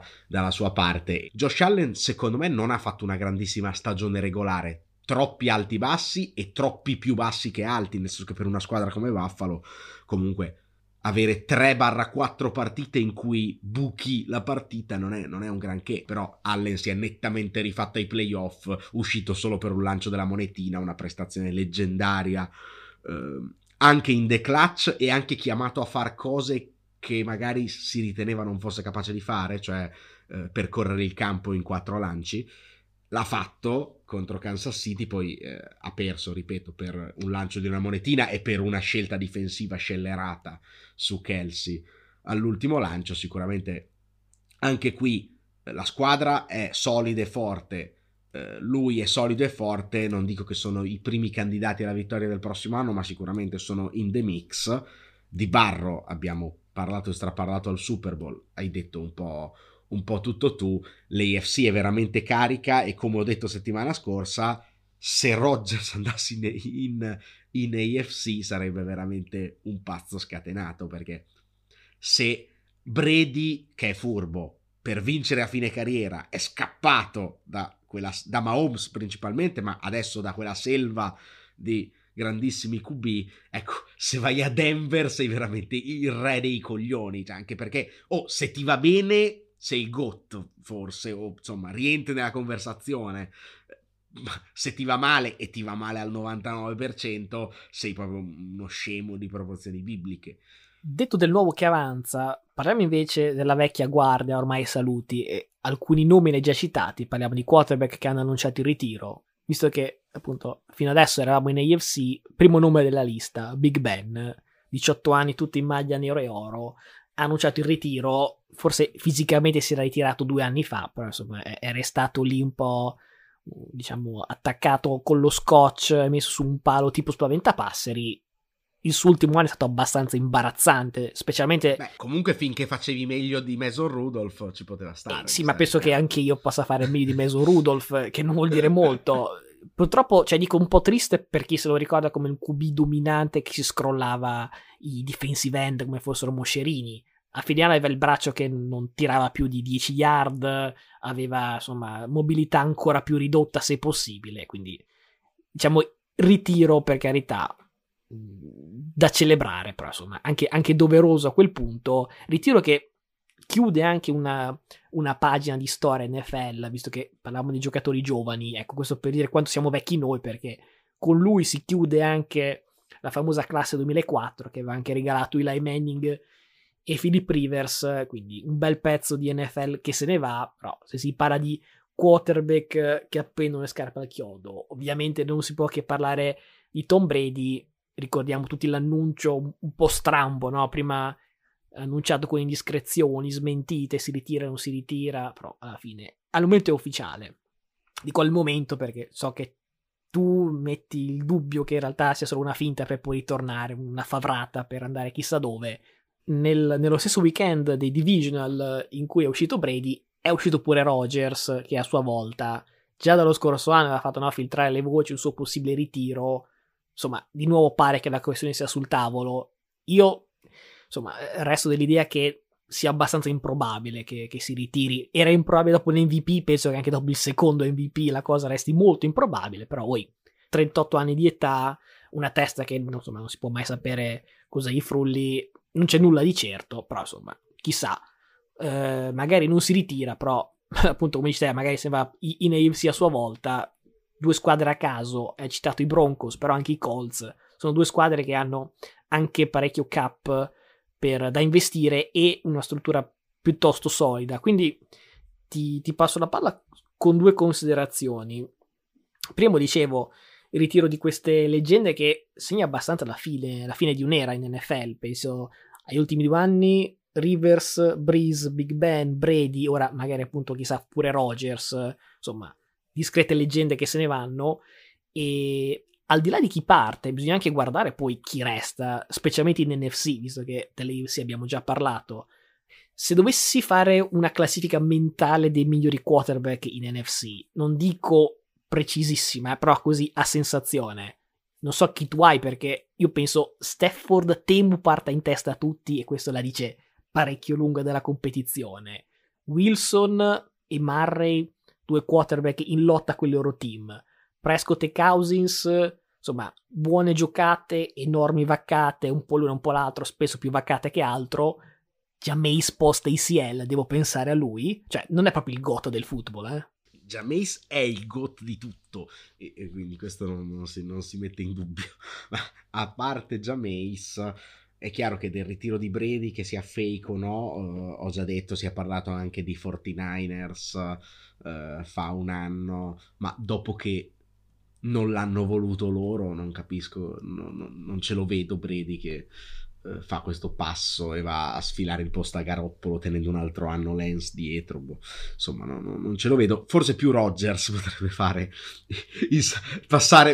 parte. Josh Allen secondo me non ha fatto una grandissima stagione regolare, troppi alti bassi e troppi più bassi che alti, nel senso che per una squadra come Buffalo comunque avere 3-4 partite in cui buchi la partita non è un granché. Però Allen si è nettamente rifatto ai playoff, uscito solo per un lancio della monetina, una prestazione leggendaria, anche in the clutch, e anche chiamato a far cose che magari si riteneva non fosse capace di fare, cioè percorrere il campo in 4 lanci. L'ha fatto contro Kansas City, poi ha perso, ripeto, per un lancio di una monetina e per una scelta difensiva scellerata su Kelsey all'ultimo lancio. Sicuramente anche qui la squadra è solida e forte, lui è solido e forte, non dico che sono i primi candidati alla vittoria del prossimo anno, ma sicuramente sono in the mix. Di Burrow abbiamo parlato e straparlato al Super Bowl, hai detto un po' tutto tu. L'AFC è veramente carica e, come ho detto settimana scorsa, se Rodgers andasse in AFC sarebbe veramente un pazzo scatenato, perché se Brady, che è furbo, per vincere a fine carriera è scappato da Mahomes principalmente, ma adesso da quella selva di grandissimi QB, ecco, se vai a Denver sei veramente il re dei coglioni, cioè, anche perché se ti va bene sei il GOAT forse, o insomma rientri nella conversazione, ma se ti va male, e ti va male al 99%, sei proprio uno scemo di proporzioni bibliche. Detto del nuovo che avanza, parliamo invece della vecchia guardia ormai saluti, e alcuni nomi ne già citati. Parliamo di quarterback che hanno annunciato il ritiro, visto che appunto fino adesso eravamo in AFC. Primo nome della lista, Big Ben, 18 anni, tutti in maglia nero e oro, ha annunciato il ritiro. Forse fisicamente si era ritirato 2 anni fa, però insomma è restato lì un po', diciamo, attaccato con lo scotch, messo su un palo tipo spaventapasseri. Il suo ultimo anno è stato abbastanza imbarazzante, specialmente... Beh, comunque finché facevi meglio di Mason Rudolph ci poteva stare. Sì, ma penso che anche io possa fare meglio di Mason Rudolph, che non vuol dire molto. Purtroppo, cioè, dico, un po' triste per chi se lo ricorda come il QB dominante che si scrollava i defensive end come fossero moscerini. A fine anno aveva il braccio che non tirava più di 10 yard, aveva, insomma, mobilità ancora più ridotta se possibile. Quindi, diciamo, ritiro per carità, da celebrare, però insomma anche doveroso a quel punto. Ritiro che chiude anche una pagina di storia NFL, visto che parlavamo di giocatori giovani. Ecco, questo per dire quanto siamo vecchi noi, perché con lui si chiude anche la famosa classe 2004 che aveva anche regalato Eli Manning e Philip Rivers, quindi un bel pezzo di NFL che se ne va. Però se si parla di quarterback che appendono le scarpe al chiodo, ovviamente non si può che parlare di Tom Brady. Ricordiamo tutti l'annuncio un po' strambo, no? Prima annunciato con indiscrezioni, smentite, si ritira, non si ritira, però alla fine, al momento è ufficiale. Dico al momento perché so che tu metti il dubbio che in realtà sia solo una finta per poi ritornare, una favrata per andare chissà dove. Nello stesso weekend dei Divisional in cui è uscito Brady, è uscito pure Rodgers, che a sua volta già dallo scorso anno aveva fatto filtrare le voci sul suo possibile ritiro. Insomma, di nuovo pare che la questione sia sul tavolo. Io, insomma, resto dell'idea che sia abbastanza improbabile che si ritiri. Era improbabile dopo l'MVP, penso che anche dopo il secondo MVP la cosa resti molto improbabile. Però voi, 38 anni di età, una testa che, insomma, non si può mai sapere cosa gli frulli, non c'è nulla di certo, però insomma, chissà. Magari non si ritira, però appunto come dicevi, magari se va in AFC a sua volta. 2 squadre a caso, hai citato i Broncos, però anche i Colts, sono 2 squadre che hanno anche parecchio cap da investire e una struttura piuttosto solida. Quindi ti passo la palla con 2 considerazioni. Primo, dicevo, il ritiro di queste leggende che segna abbastanza la fine di un'era in NFL. Penso agli ultimi 2 anni Rivers, Breeze, Big Ben, Brady, ora magari appunto chissà pure Rodgers, insomma discrete leggende che se ne vanno, e al di là di chi parte bisogna anche guardare poi chi resta, specialmente in NFC, visto che dell'AFC abbiamo già parlato. Se dovessi fare una classifica mentale dei migliori quarterback in NFC, non dico precisissima, però così a sensazione, non so chi tu hai, perché io penso Stafford temo parta in testa a tutti, e questo la dice parecchio lunga della competizione. Wilson e Murray, due quarterback in lotta con il loro team. Prescott e Cousins, insomma, buone giocate, enormi vaccate, un po' l'uno un po' l'altro, spesso più vaccate che altro. Jameis post ACL, devo pensare a lui, cioè non è proprio il GOAT del football, eh? Jameis è il GOAT di tutto, e quindi questo non si mette in dubbio. Ma a parte Jameis, è chiaro che del ritiro di Brady, che sia fake o no, ho già detto, si è parlato anche di 49ers fa un anno, ma dopo che non l'hanno voluto loro, non capisco, non ce lo vedo Brady che fa questo passo e va a sfilare il posto a Garoppolo tenendo un altro anno Lance dietro, boh. Insomma non ce lo vedo. Forse più Rodgers potrebbe fare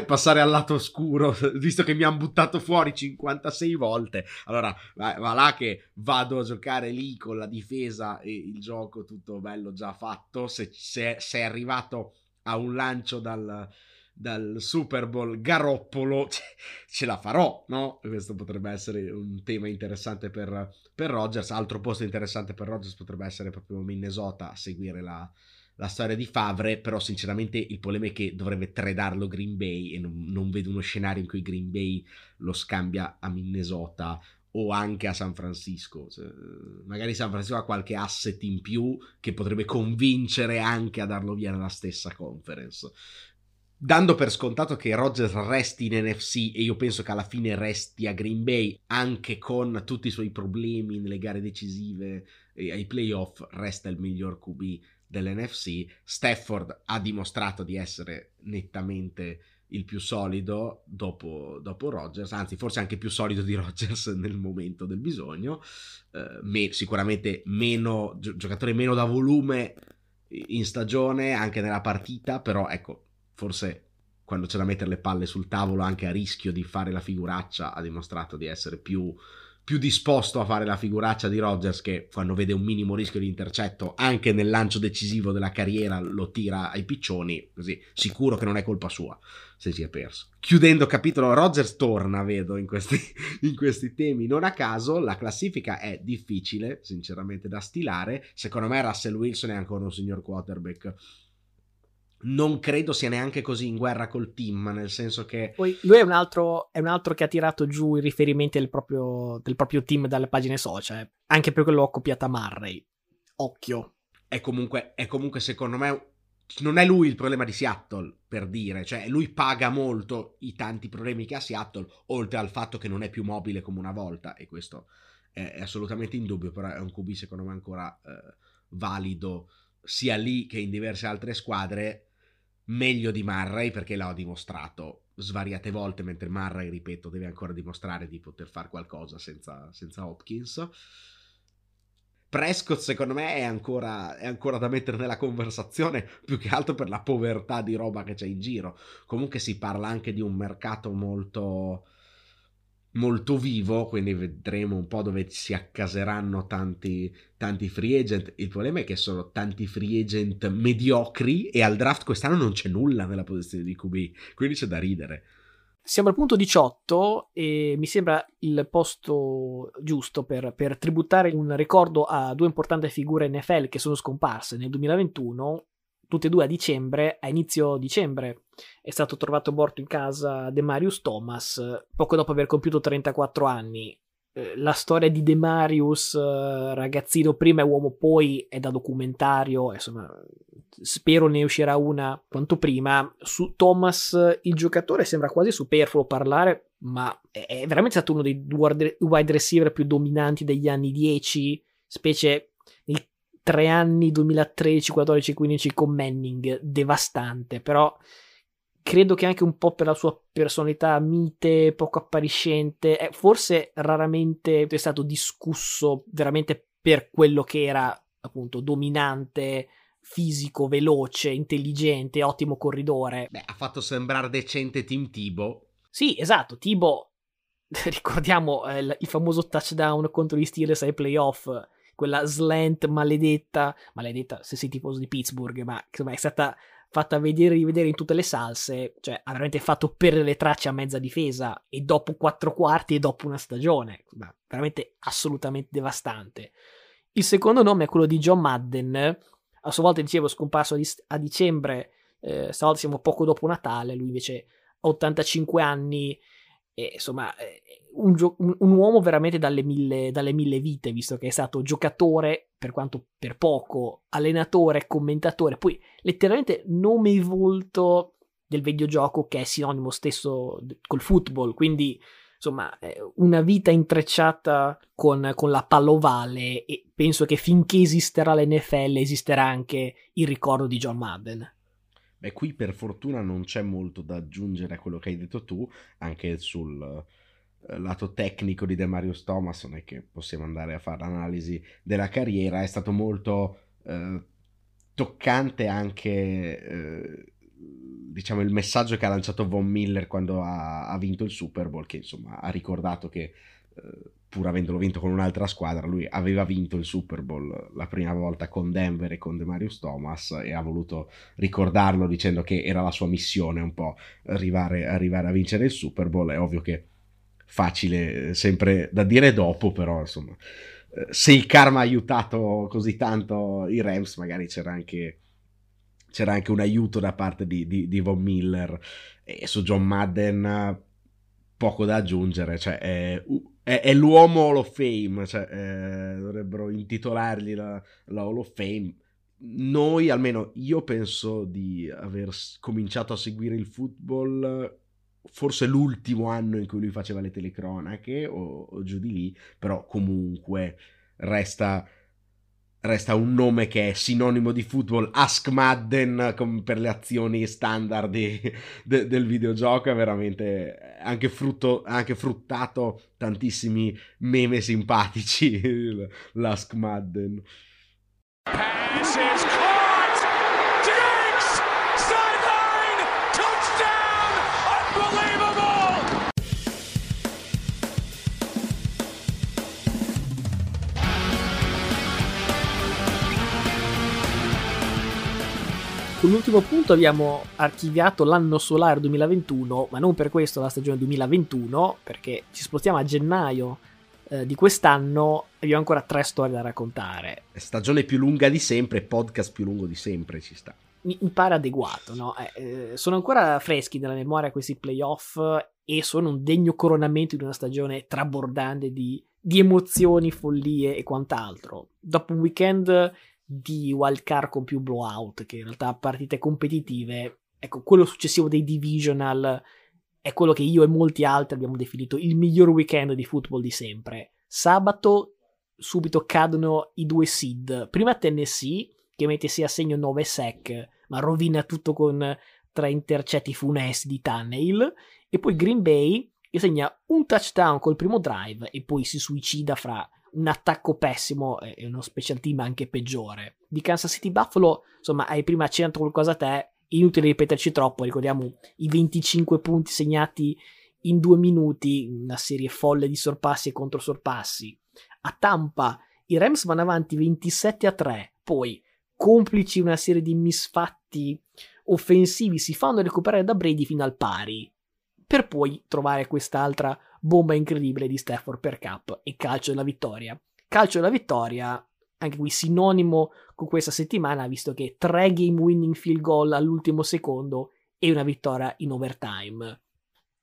passare al lato oscuro, visto che mi hanno buttato fuori 56 volte, allora va là che vado a giocare lì con la difesa e il gioco tutto bello già fatto. Se è arrivato a un lancio dal Super Bowl Garoppolo, ce la farò, no? Questo potrebbe essere un tema interessante per Rodgers. Altro posto interessante per Rodgers potrebbe essere proprio Minnesota, a seguire la storia di Favre, però sinceramente il problema è che dovrebbe tradarlo Green Bay, e non vedo uno scenario in cui Green Bay lo scambia a Minnesota o anche a San Francisco. Cioè, magari San Francisco ha qualche asset in più che potrebbe convincere anche a darlo via nella stessa conference. Dando per scontato che Rodgers resti in NFC, e io penso che alla fine resti a Green Bay, anche con tutti i suoi problemi nelle gare decisive e ai playoff, resta il miglior QB dell'NFC. Stafford ha dimostrato di essere nettamente il più solido dopo Rodgers, anzi forse anche più solido di Rodgers nel momento del bisogno, sicuramente meno giocatore meno da volume in stagione, anche nella partita, però ecco, forse quando c'è da mettere le palle sul tavolo anche a rischio di fare la figuraccia ha dimostrato di essere più disposto a fare la figuraccia di Rodgers, che quando vede un minimo rischio di intercetto anche nel lancio decisivo della carriera lo tira ai piccioni, così sicuro che non è colpa sua se si è perso. Chiudendo capitolo, Rodgers torna, vedo, in questi temi non a caso. La classifica è difficile sinceramente da stilare, secondo me Russell Wilson è ancora un signor quarterback. Non credo sia neanche così in guerra col team, nel senso che... Poi lui è un altro che ha tirato giù i riferimenti del proprio team dalle pagine social, anche perché l'ho copiata Murray. Occhio. È comunque secondo me non è lui il problema di Seattle, per dire, cioè lui paga molto i tanti problemi che ha Seattle, oltre al fatto che non è più mobile come una volta, e questo è assolutamente in dubbio, però è un QB secondo me ancora valido sia lì che in diverse altre squadre, meglio di Murray, perché l'ho dimostrato svariate volte, mentre Murray, ripeto, deve ancora dimostrare di poter fare qualcosa senza Hopkins. Prescott secondo me è ancora da mettere nella conversazione, più che altro per la povertà di roba che c'è in giro. Comunque si parla anche di un mercato molto molto vivo, quindi vedremo un po' dove si accaseranno tanti free agent. Il problema è che sono tanti free agent mediocri, e al draft quest'anno non c'è nulla nella posizione di QB, quindi c'è da ridere. Siamo al punto 18 e mi sembra il posto giusto per tributare un ricordo a due importanti figure NFL che sono scomparse nel 2021, tutte e due a inizio dicembre. È stato trovato morto in casa Demaryius Thomas, poco dopo aver compiuto 34 anni. La storia di Demaryius, ragazzino prima e uomo poi, è da documentario, insomma, spero ne uscirà una quanto prima. Su Thomas, il giocatore, sembra quasi superfluo parlare, ma è veramente stato uno dei wide receiver più dominanti degli anni 10, specie 3 anni 2013, 14, 15 con Manning, devastante. Però credo che anche un po' per la sua personalità mite, poco appariscente, forse raramente è stato discusso veramente per quello che era appunto dominante, fisico, veloce, intelligente, ottimo corridore. Beh, ha fatto sembrare decente Tim Tebow. Sì, esatto, Tebow, ricordiamo il famoso touchdown contro gli Steelers ai playoff, quella slant maledetta se sei tifoso di Pittsburgh, ma insomma è stata fatta rivedere in tutte le salse, cioè ha veramente fatto perdere le tracce a mezza difesa e dopo 4 quarti e dopo una stagione, ma veramente assolutamente devastante. Il secondo nome è quello di John Madden, a sua volta dicevo scomparso a dicembre, stavolta siamo poco dopo Natale, lui invece ha 85 anni, e insomma un uomo veramente dalle mille vite, visto che è stato giocatore, per quanto per poco, allenatore, commentatore, poi letteralmente nome e volto del videogioco che è sinonimo stesso col football, quindi insomma una vita intrecciata con la palla ovale, e penso che finché esisterà l'NFL esisterà anche il ricordo di John Madden. Beh, qui per fortuna non c'è molto da aggiungere a quello che hai detto tu, anche sul lato tecnico di Demaryius Thomas, non è che possiamo andare a fare l'analisi della carriera, è stato molto toccante anche diciamo il messaggio che ha lanciato Von Miller quando ha vinto il Super Bowl, che insomma ha ricordato che pur avendolo vinto con un'altra squadra, lui aveva vinto il Super Bowl la prima volta con Denver e con Demaryius Thomas, e ha voluto ricordarlo dicendo che era la sua missione un po' arrivare a vincere il Super Bowl. È ovvio che facile sempre da dire dopo, però insomma se il karma ha aiutato così tanto i Rams, magari c'era anche un aiuto da parte di Von Miller. E su John Madden poco da aggiungere, cioè è l'uomo Hall of Fame, cioè dovrebbero intitolargli la Hall of Fame. Noi, almeno io, penso di aver cominciato a seguire il football forse l'ultimo anno in cui lui faceva le telecronache o giù di lì, però comunque resta un nome che è sinonimo di football. Ask Madden, come per le azioni standard del videogioco, è veramente anche fruttato tantissimi meme simpatici l'Ask Madden. Pass is caught. Diggs, sideline, touchdown, unbelievable. Con l'ultimo punto abbiamo archiviato l'anno solare 2021, ma non per questo la stagione 2021, perché ci spostiamo a gennaio di quest'anno e abbiamo ancora 3 storie da raccontare. Stagione più lunga di sempre, podcast più lungo di sempre, ci sta. Mi pare adeguato, no? Sono ancora freschi nella memoria questi playoff e sono un degno coronamento di una stagione trabordante di emozioni, follie e quant'altro. Dopo un weekend di wildcard con più blowout, che in realtà partite competitive, ecco, quello successivo dei divisional è quello che io e molti altri abbiamo definito il miglior weekend di football di sempre. Sabato subito cadono i 2 seed, prima Tennessee che mette a segno 9 sack ma rovina tutto con 3 intercetti funesti di Tannehill, e poi Green Bay che segna un touchdown col primo drive e poi si suicida fra un attacco pessimo e uno special team anche peggiore. Di Kansas City Buffalo, insomma, hai prima accennato qualcosa a te, inutile ripeterci troppo, ricordiamo i 25 punti segnati in 2 minuti, una serie folle di sorpassi e controsorpassi. A Tampa i Rams vanno avanti 27-3, poi complici una serie di misfatti offensivi si fanno recuperare da Brady fino al pari, per poi trovare quest'altra bomba incredibile di Stafford per Cup e calcio della vittoria. Calcio della vittoria, anche qui sinonimo con questa settimana, visto che 3 game winning field goal all'ultimo secondo e una vittoria in overtime.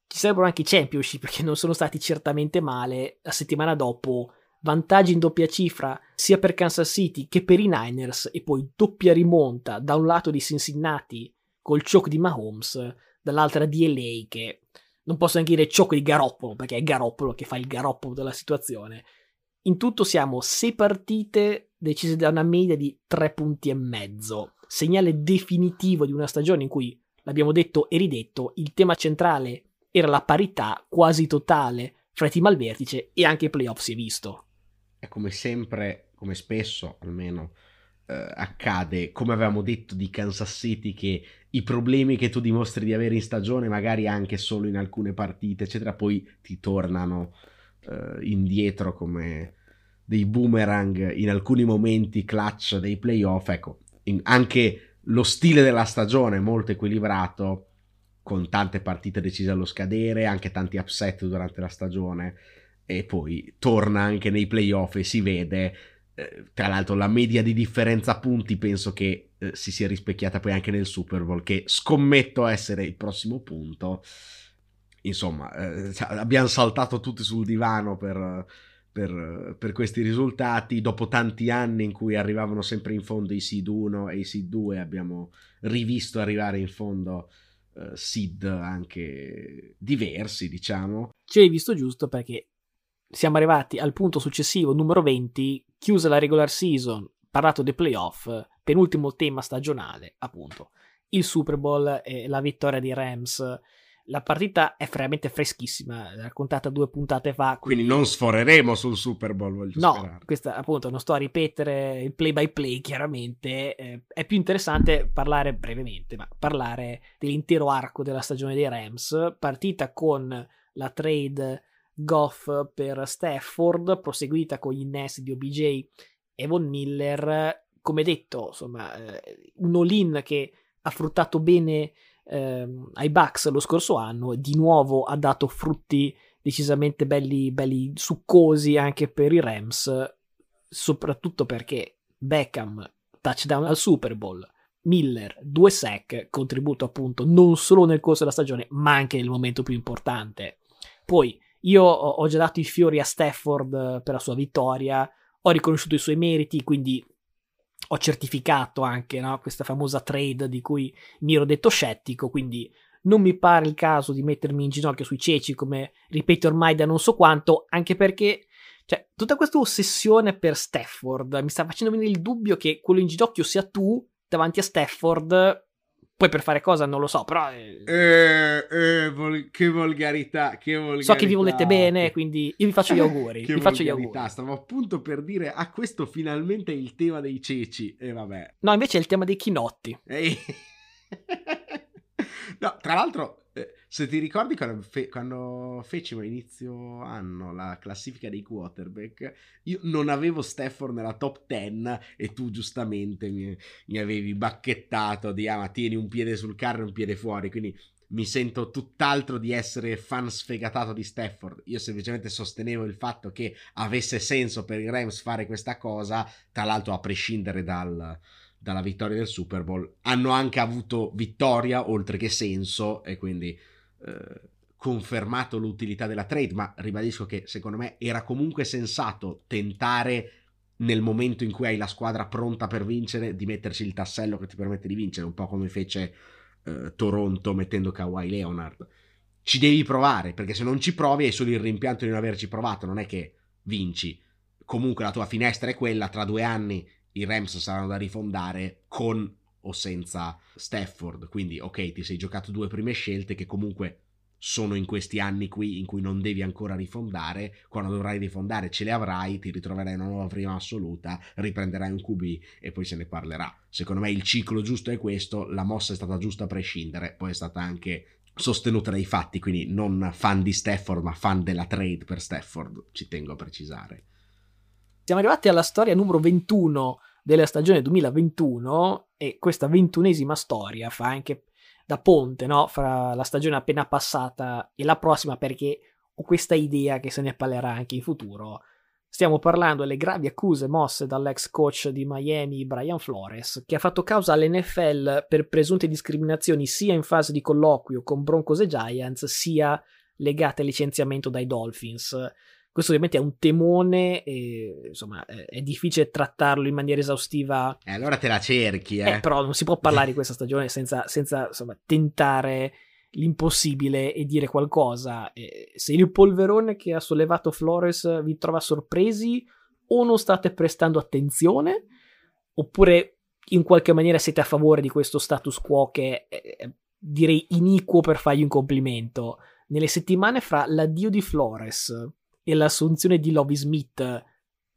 Ci sarebbero anche i championship, che non sono stati certamente male. La settimana dopo vantaggi in doppia cifra sia per Kansas City che per i Niners, e poi doppia rimonta da un lato di Cincinnati col choke di Mahomes, dall'altra di LA, che non posso neanche dire choke di Garoppolo, perché è Garoppolo che fa il Garoppolo della situazione. In tutto siamo 6 partite decise da una media di 3,5 punti. Segnale definitivo di una stagione in cui, l'abbiamo detto e ridetto, il tema centrale era la parità quasi totale fra i team al vertice, e anche i playoff si è visto. È come sempre come spesso almeno accade, come avevamo detto di Kansas City, che i problemi che tu dimostri di avere in stagione, magari anche solo in alcune partite eccetera, poi ti tornano indietro come dei boomerang in alcuni momenti clutch dei playoff. Ecco, anche lo stile della stagione molto equilibrato, con tante partite decise allo scadere, anche tanti upset durante la stagione, e poi torna anche nei playoff e si vede. Tra l'altro la media di differenza punti penso che si sia rispecchiata poi anche nel Super Bowl, che scommetto essere il prossimo punto. Insomma, abbiamo saltato tutti sul divano per questi risultati. Dopo tanti anni in cui arrivavano sempre in fondo i seed 1 e i seed 2, abbiamo rivisto arrivare in fondo seed anche diversi, diciamo. Ci hai visto giusto, perché siamo arrivati al punto successivo, numero 20, chiusa la regular season, parlato dei playoff, penultimo tema stagionale, appunto, il Super Bowl e la vittoria dei Rams. La partita è veramente freschissima, raccontata 2 puntate fa. Quindi non sforeremo sul Super Bowl, voglio sperare. No, questa appunto non sto a ripetere il play by play, chiaramente. È più interessante parlare brevemente, ma parlare dell'intero arco della stagione dei Rams. Partita con la trade Goff per Stafford, proseguita con gli Ness di OBJ e Von Miller. Come detto, insomma, un all-in che ha fruttato bene ai Bucks lo scorso anno, di nuovo ha dato frutti decisamente belli succosi anche per i Rams, soprattutto perché Beckham touchdown al Super Bowl, Miller 2 sack, contributo appunto non solo nel corso della stagione ma anche nel momento più importante. Poi io ho già dato i fiori a Stafford per la sua vittoria, ho riconosciuto i suoi meriti, quindi ho certificato anche, no, questa famosa trade di cui mi ero detto scettico, quindi non mi pare il caso di mettermi in ginocchio sui ceci, come ripeto ormai da non so quanto, anche perché cioè, tutta questa ossessione per Stafford mi sta facendo venire il dubbio che quello in ginocchio sia tu davanti a Stafford, poi per fare cosa non lo so, però... che volgarità, che volgarità. So che vi volete bene, quindi io vi faccio gli auguri. Che vi faccio gli auguri. Stavo appunto per dire, ah, questo finalmente è il tema dei ceci, e vabbè. No, invece è il tema dei chinotti. No, tra l'altro, se ti ricordi quando fecimo a inizio anno la classifica dei quarterback, io non avevo Stafford nella top 10 e tu giustamente mi avevi bacchettato di ma tieni un piede sul carro e un piede fuori, quindi mi sento tutt'altro di essere fan sfegatato di Stafford. Io semplicemente sostenevo il fatto che avesse senso per i Rams fare questa cosa, tra l'altro a prescindere dalla vittoria del Super Bowl. Hanno anche avuto vittoria oltre che senso, e quindi confermato l'utilità della trade, ma ribadisco che secondo me era comunque sensato tentare, nel momento in cui hai la squadra pronta per vincere, di metterci il tassello che ti permette di vincere, un po' come fece Toronto mettendo Kawhi Leonard. Ci devi provare, perché se non ci provi hai solo il rimpianto di non averci provato, non è che vinci. Comunque la tua finestra è quella, tra 2 anni i Rams saranno da rifondare con o senza Stafford, quindi ok, ti sei giocato 2 prime scelte che comunque sono in questi anni qui in cui non devi ancora rifondare. Quando dovrai rifondare ce le avrai, ti ritroverai una nuova prima assoluta, riprenderai un QB e poi se ne parlerà. Secondo me il ciclo giusto è questo, la mossa è stata giusta a prescindere, poi è stata anche sostenuta dai fatti, quindi non fan di Stafford ma fan della trade per Stafford, ci tengo a precisare. Siamo arrivati alla storia numero 21 della stagione 2021, e questa 21esima storia fa anche da ponte, no, fra la stagione appena passata e la prossima, perché ho questa idea che se ne parlerà anche in futuro. Stiamo parlando delle gravi accuse mosse dall'ex coach di Miami Brian Flores, che ha fatto causa all'NFL per presunte discriminazioni sia in fase di colloquio con Broncos e Giants, sia legate al licenziamento dai Dolphins. Questo ovviamente è un temone e, insomma, è difficile trattarlo in maniera esaustiva. Allora te la cerchi, eh? Però non si può parlare di questa stagione senza insomma, tentare l'impossibile e dire qualcosa. Se il polverone che ha sollevato Flores vi trova sorpresi, o non state prestando attenzione, oppure in qualche maniera siete a favore di questo status quo che è, direi, iniquo per fargli un complimento. Nelle settimane fra l'addio di Flores e l'assunzione di Lovie Smith,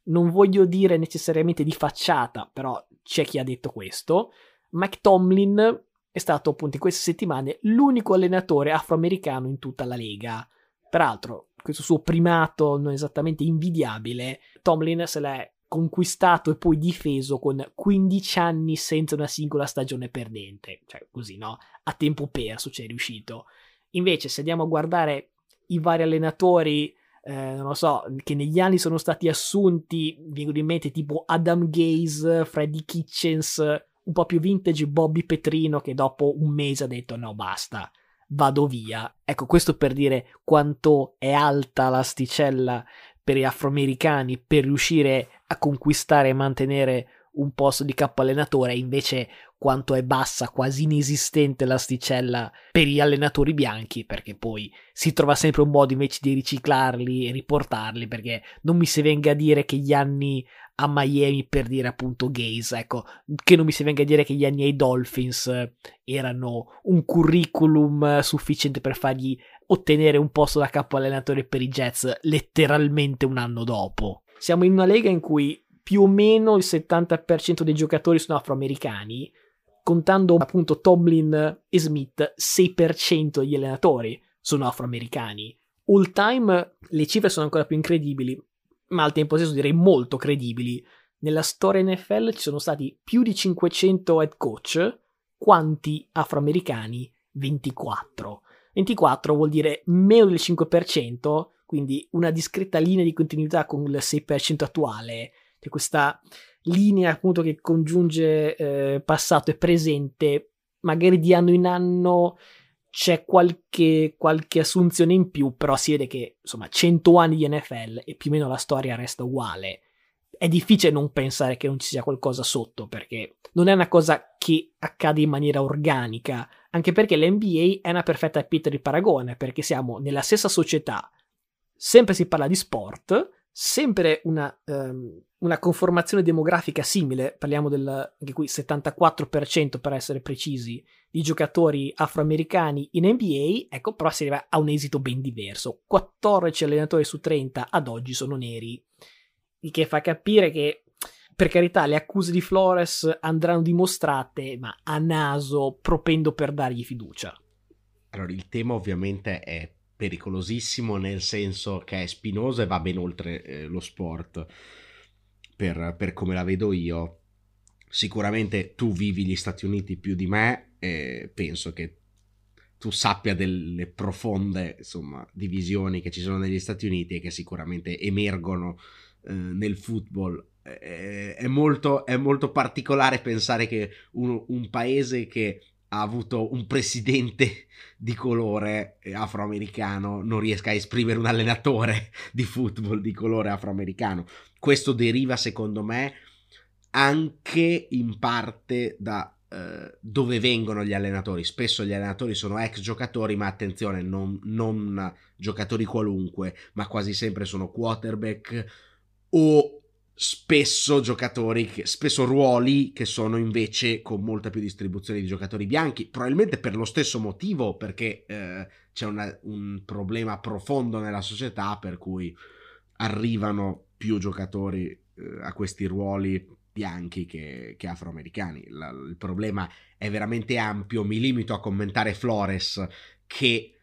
non voglio dire necessariamente di facciata, però c'è chi ha detto questo, Mike Tomlin è stato appunto in queste settimane l'unico allenatore afroamericano in tutta la Lega. Peraltro, questo suo primato non esattamente invidiabile, Tomlin se l'è conquistato e poi difeso con 15 anni senza una singola stagione perdente. Cioè, così, no? A tempo perso ci è riuscito. Invece, se andiamo a guardare i vari allenatori, non lo so, che negli anni sono stati assunti, vengono in mente tipo Adam Gase, Freddy Kitchens, un po' più vintage Bobby Petrino, che dopo un mese ha detto no, basta, vado via. Ecco, questo per dire quanto è alta l'asticella per gli afroamericani per riuscire a conquistare e mantenere un posto di capo allenatore, invece quanto è bassa, quasi inesistente l'asticella per gli allenatori bianchi, perché poi si trova sempre un modo invece di riciclarli e riportarli, perché non mi si venga a dire che gli anni a Miami, per dire appunto Gase, ecco, che non mi si venga a dire che gli anni ai Dolphins erano un curriculum sufficiente per fargli ottenere un posto da capo allenatore per i Jets letteralmente un anno dopo. Siamo in una lega in cui più o meno il 70% dei giocatori sono afroamericani, contando appunto Tomlin e Smith, 6% degli allenatori sono afroamericani. All time le cifre sono ancora più incredibili, ma al tempo stesso direi molto credibili. Nella storia NFL ci sono stati più di 500 head coach, quanti afroamericani? 24. 24 vuol dire meno del 5%, quindi una discreta linea di continuità con il 6% attuale. C'è questa linea appunto che congiunge passato e presente, magari di anno in anno c'è qualche assunzione in più, però si vede che insomma 100 anni di NFL e più o meno la storia resta uguale. È difficile non pensare che non ci sia qualcosa sotto, perché non è una cosa che accade in maniera organica, anche perché l'NBA è una perfetta pietra di paragone, perché siamo nella stessa società, sempre si parla di sport, sempre una conformazione demografica simile, parliamo del anche qui 74% per essere precisi di giocatori afroamericani in NBA, ecco, però si arriva a un esito ben diverso. 14 allenatori su 30 ad oggi sono neri, il che fa capire che, per carità, le accuse di Flores andranno dimostrate, ma a naso, propendo per dargli fiducia. Allora, il tema ovviamente è pericolosissimo, nel senso che è spinoso e va ben oltre lo sport, per come la vedo io. Sicuramente tu vivi gli Stati Uniti più di me e penso che tu sappia delle profonde, insomma, divisioni che ci sono negli Stati Uniti e che sicuramente emergono nel football. È molto particolare pensare che un paese che ha avuto un presidente di colore afroamericano non riesca a esprimere un allenatore di football di colore afroamericano. Questo deriva, secondo me, anche in parte da dove vengono gli allenatori. Spesso gli allenatori sono ex giocatori, ma attenzione, non giocatori qualunque, ma quasi sempre sono quarterback o spesso ruoli che sono invece con molta più distribuzione di giocatori bianchi, probabilmente per lo stesso motivo, perché c'è un problema profondo nella società per cui arrivano più giocatori a questi ruoli bianchi che afroamericani. Il problema è veramente ampio. Mi limito a commentare Flores, che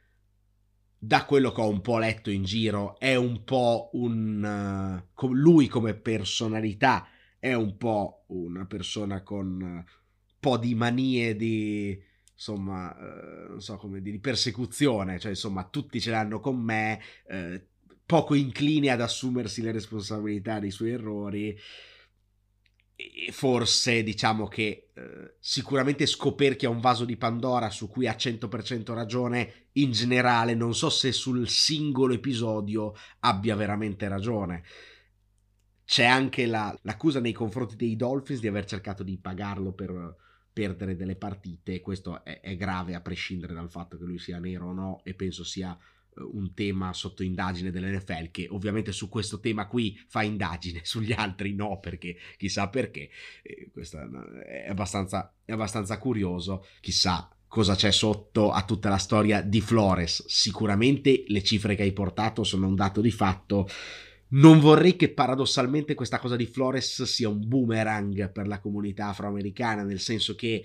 da quello che ho un po' letto in giro è un po' lui come personalità è un po' una persona con un po' di manie di, insomma, non so come dire, di persecuzione, cioè insomma tutti ce l'hanno con me, poco incline ad assumersi le responsabilità dei suoi errori, e forse diciamo che sicuramente scoperchia un vaso di Pandora su cui ha 100% ragione in generale. Non so se sul singolo episodio abbia veramente ragione. C'è anche l'accusa nei confronti dei Dolphins di aver cercato di pagarlo per perdere delle partite. Questo è grave a prescindere dal fatto che lui sia nero o no, e penso sia un tema sotto indagine dell'NFL, che ovviamente su questo tema qui fa indagine, sugli altri no, perché chissà perché. Questo è abbastanza curioso, chissà cosa c'è sotto a tutta la storia di Flores. Sicuramente le cifre che hai portato sono un dato di fatto, Non vorrei che paradossalmente questa cosa di Flores sia un boomerang per la comunità afroamericana, nel senso che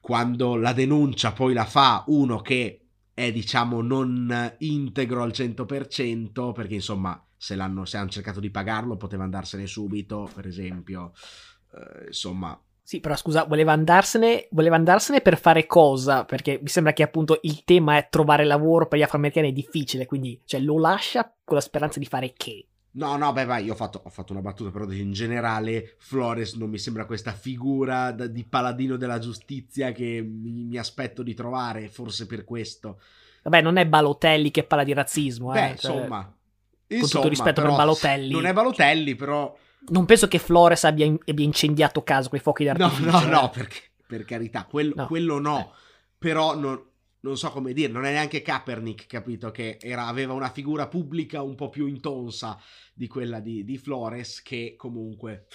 quando la denuncia poi la fa uno che è, diciamo, non integro al 100%, perché insomma se hanno cercato di pagarlo poteva andarsene subito, per esempio, insomma. Sì, però scusa, voleva andarsene per fare cosa? Perché mi sembra che appunto il tema è trovare lavoro per gli afroamericani è difficile, quindi cioè, lo lascia con la speranza di fare che? No, beh, vai, io ho fatto una battuta, però in generale Flores non mi sembra questa figura di paladino della giustizia che mi aspetto di trovare, forse per questo. Vabbè, non è Balotelli che parla di razzismo, Beh, cioè, insomma, tutto rispetto per Balotelli. Non è Balotelli, però... Non penso che Flores abbia incendiato caso quei fuochi d'artificio. No, perché, per carità, quello no. Però non so come dire, non è neanche Kaepernick, capito, che aveva una figura pubblica un po' più intonsa di quella di Flores, che comunque,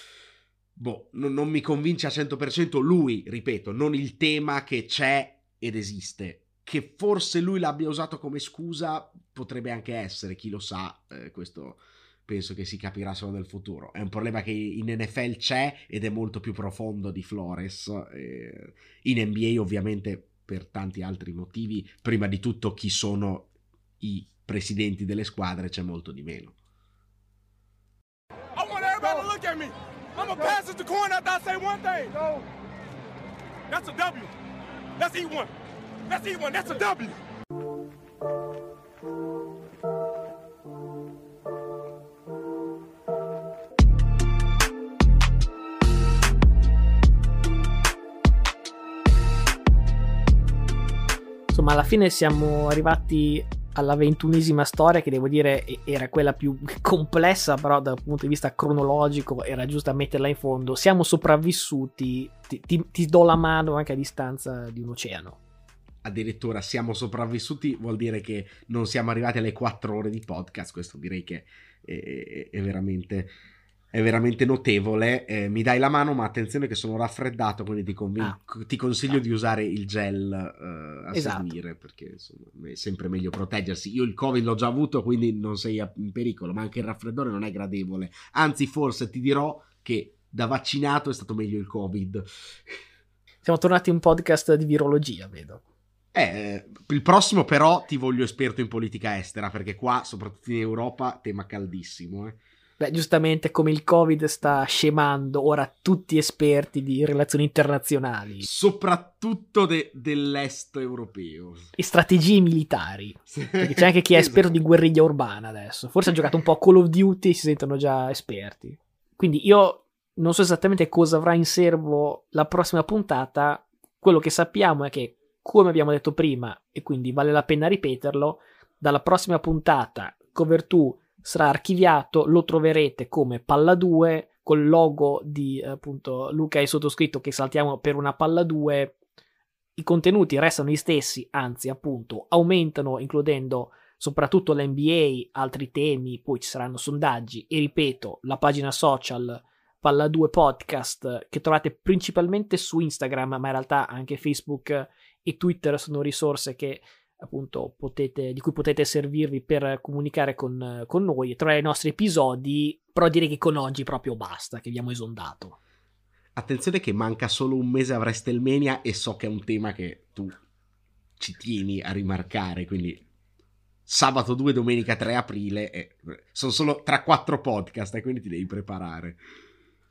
non mi convince al 100% lui, ripeto, non il tema che c'è ed esiste. Che forse lui l'abbia usato come scusa potrebbe anche essere, chi lo sa, questo... Penso che si capirà solo nel futuro. È un problema che in NFL c'è ed è molto più profondo di Flores. In NBA ovviamente per tanti altri motivi, prima di tutto chi sono i presidenti delle squadre, c'è molto di meno. I want everybody to look at me. I'm gonna pass the coin after I say one thing. That's a W. That's E1. That's E1. That's a W. Insomma, alla fine siamo arrivati alla 21esima storia, che devo dire era quella più complessa, però dal punto di vista cronologico era giusto metterla in fondo. Siamo sopravvissuti, ti do la mano anche a distanza di un oceano. Addirittura siamo sopravvissuti, vuol dire che non siamo arrivati alle 4 ore di podcast, questo direi che è veramente notevole. Mi dai la mano, ma attenzione che sono raffreddato, quindi ti consiglio di usare il gel seguire, perché insomma è sempre meglio proteggersi. Io il Covid l'ho già avuto, quindi non sei in pericolo, ma anche il raffreddore non è gradevole, anzi forse ti dirò che da vaccinato è stato meglio il Covid. Siamo tornati in un podcast di virologia, vedo. Il prossimo però ti voglio esperto in politica estera, perché qua, soprattutto in Europa, tema caldissimo, Beh, giustamente come il Covid sta scemando, ora tutti esperti di relazioni internazionali. Soprattutto dell'est europeo. E strategie militari. Sì. Perché c'è anche chi è esperto di guerriglia urbana adesso. Forse ha giocato un po' a Call of Duty e si sentono già esperti. Quindi io non so esattamente cosa avrà in serbo la prossima puntata. Quello che sappiamo è che, come abbiamo detto prima, e quindi vale la pena ripeterlo, dalla prossima puntata Covertù sarà archiviato, lo troverete come Palla 2 col logo di appunto Luca e sottoscritto che saltiamo per una Palla 2. I contenuti restano gli stessi, anzi appunto aumentano, includendo soprattutto l'NBA, altri temi, poi ci saranno sondaggi e, ripeto, la pagina social Palla 2 Podcast, che trovate principalmente su Instagram, ma in realtà anche Facebook e Twitter sono risorse che appunto di cui potete servirvi per comunicare con noi e trovare i nostri episodi. Però direi che con oggi proprio basta, che abbiamo esondato. Attenzione che manca solo un mese a WrestleMania, e so che è un tema che tu ci tieni a rimarcare, quindi sabato 2, domenica 3 aprile, sono solo tra 4 podcast, quindi ti devi preparare.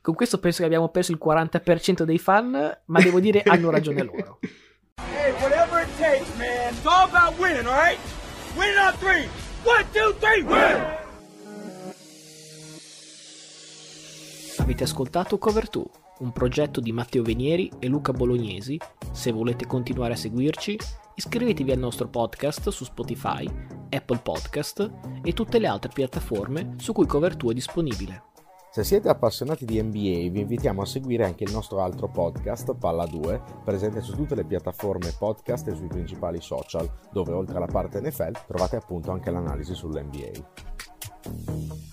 Con questo penso che abbiamo perso il 40% dei fan, ma devo dire hanno ragione loro. Hey, whatever it takes, man. It's all about winning, all right? Winning on three. 1, 2, 3, win! Avete ascoltato Covertù, un progetto di Matteo Venieri e Luca Bolognesi. Se volete continuare a seguirci, iscrivetevi al nostro podcast su Spotify, Apple Podcast e tutte le altre piattaforme su cui Covertù è disponibile. Se siete appassionati di NBA, vi invitiamo a seguire anche il nostro altro podcast, Palla 2, presente su tutte le piattaforme podcast e sui principali social, dove oltre alla parte NFL trovate appunto anche l'analisi sull'NBA.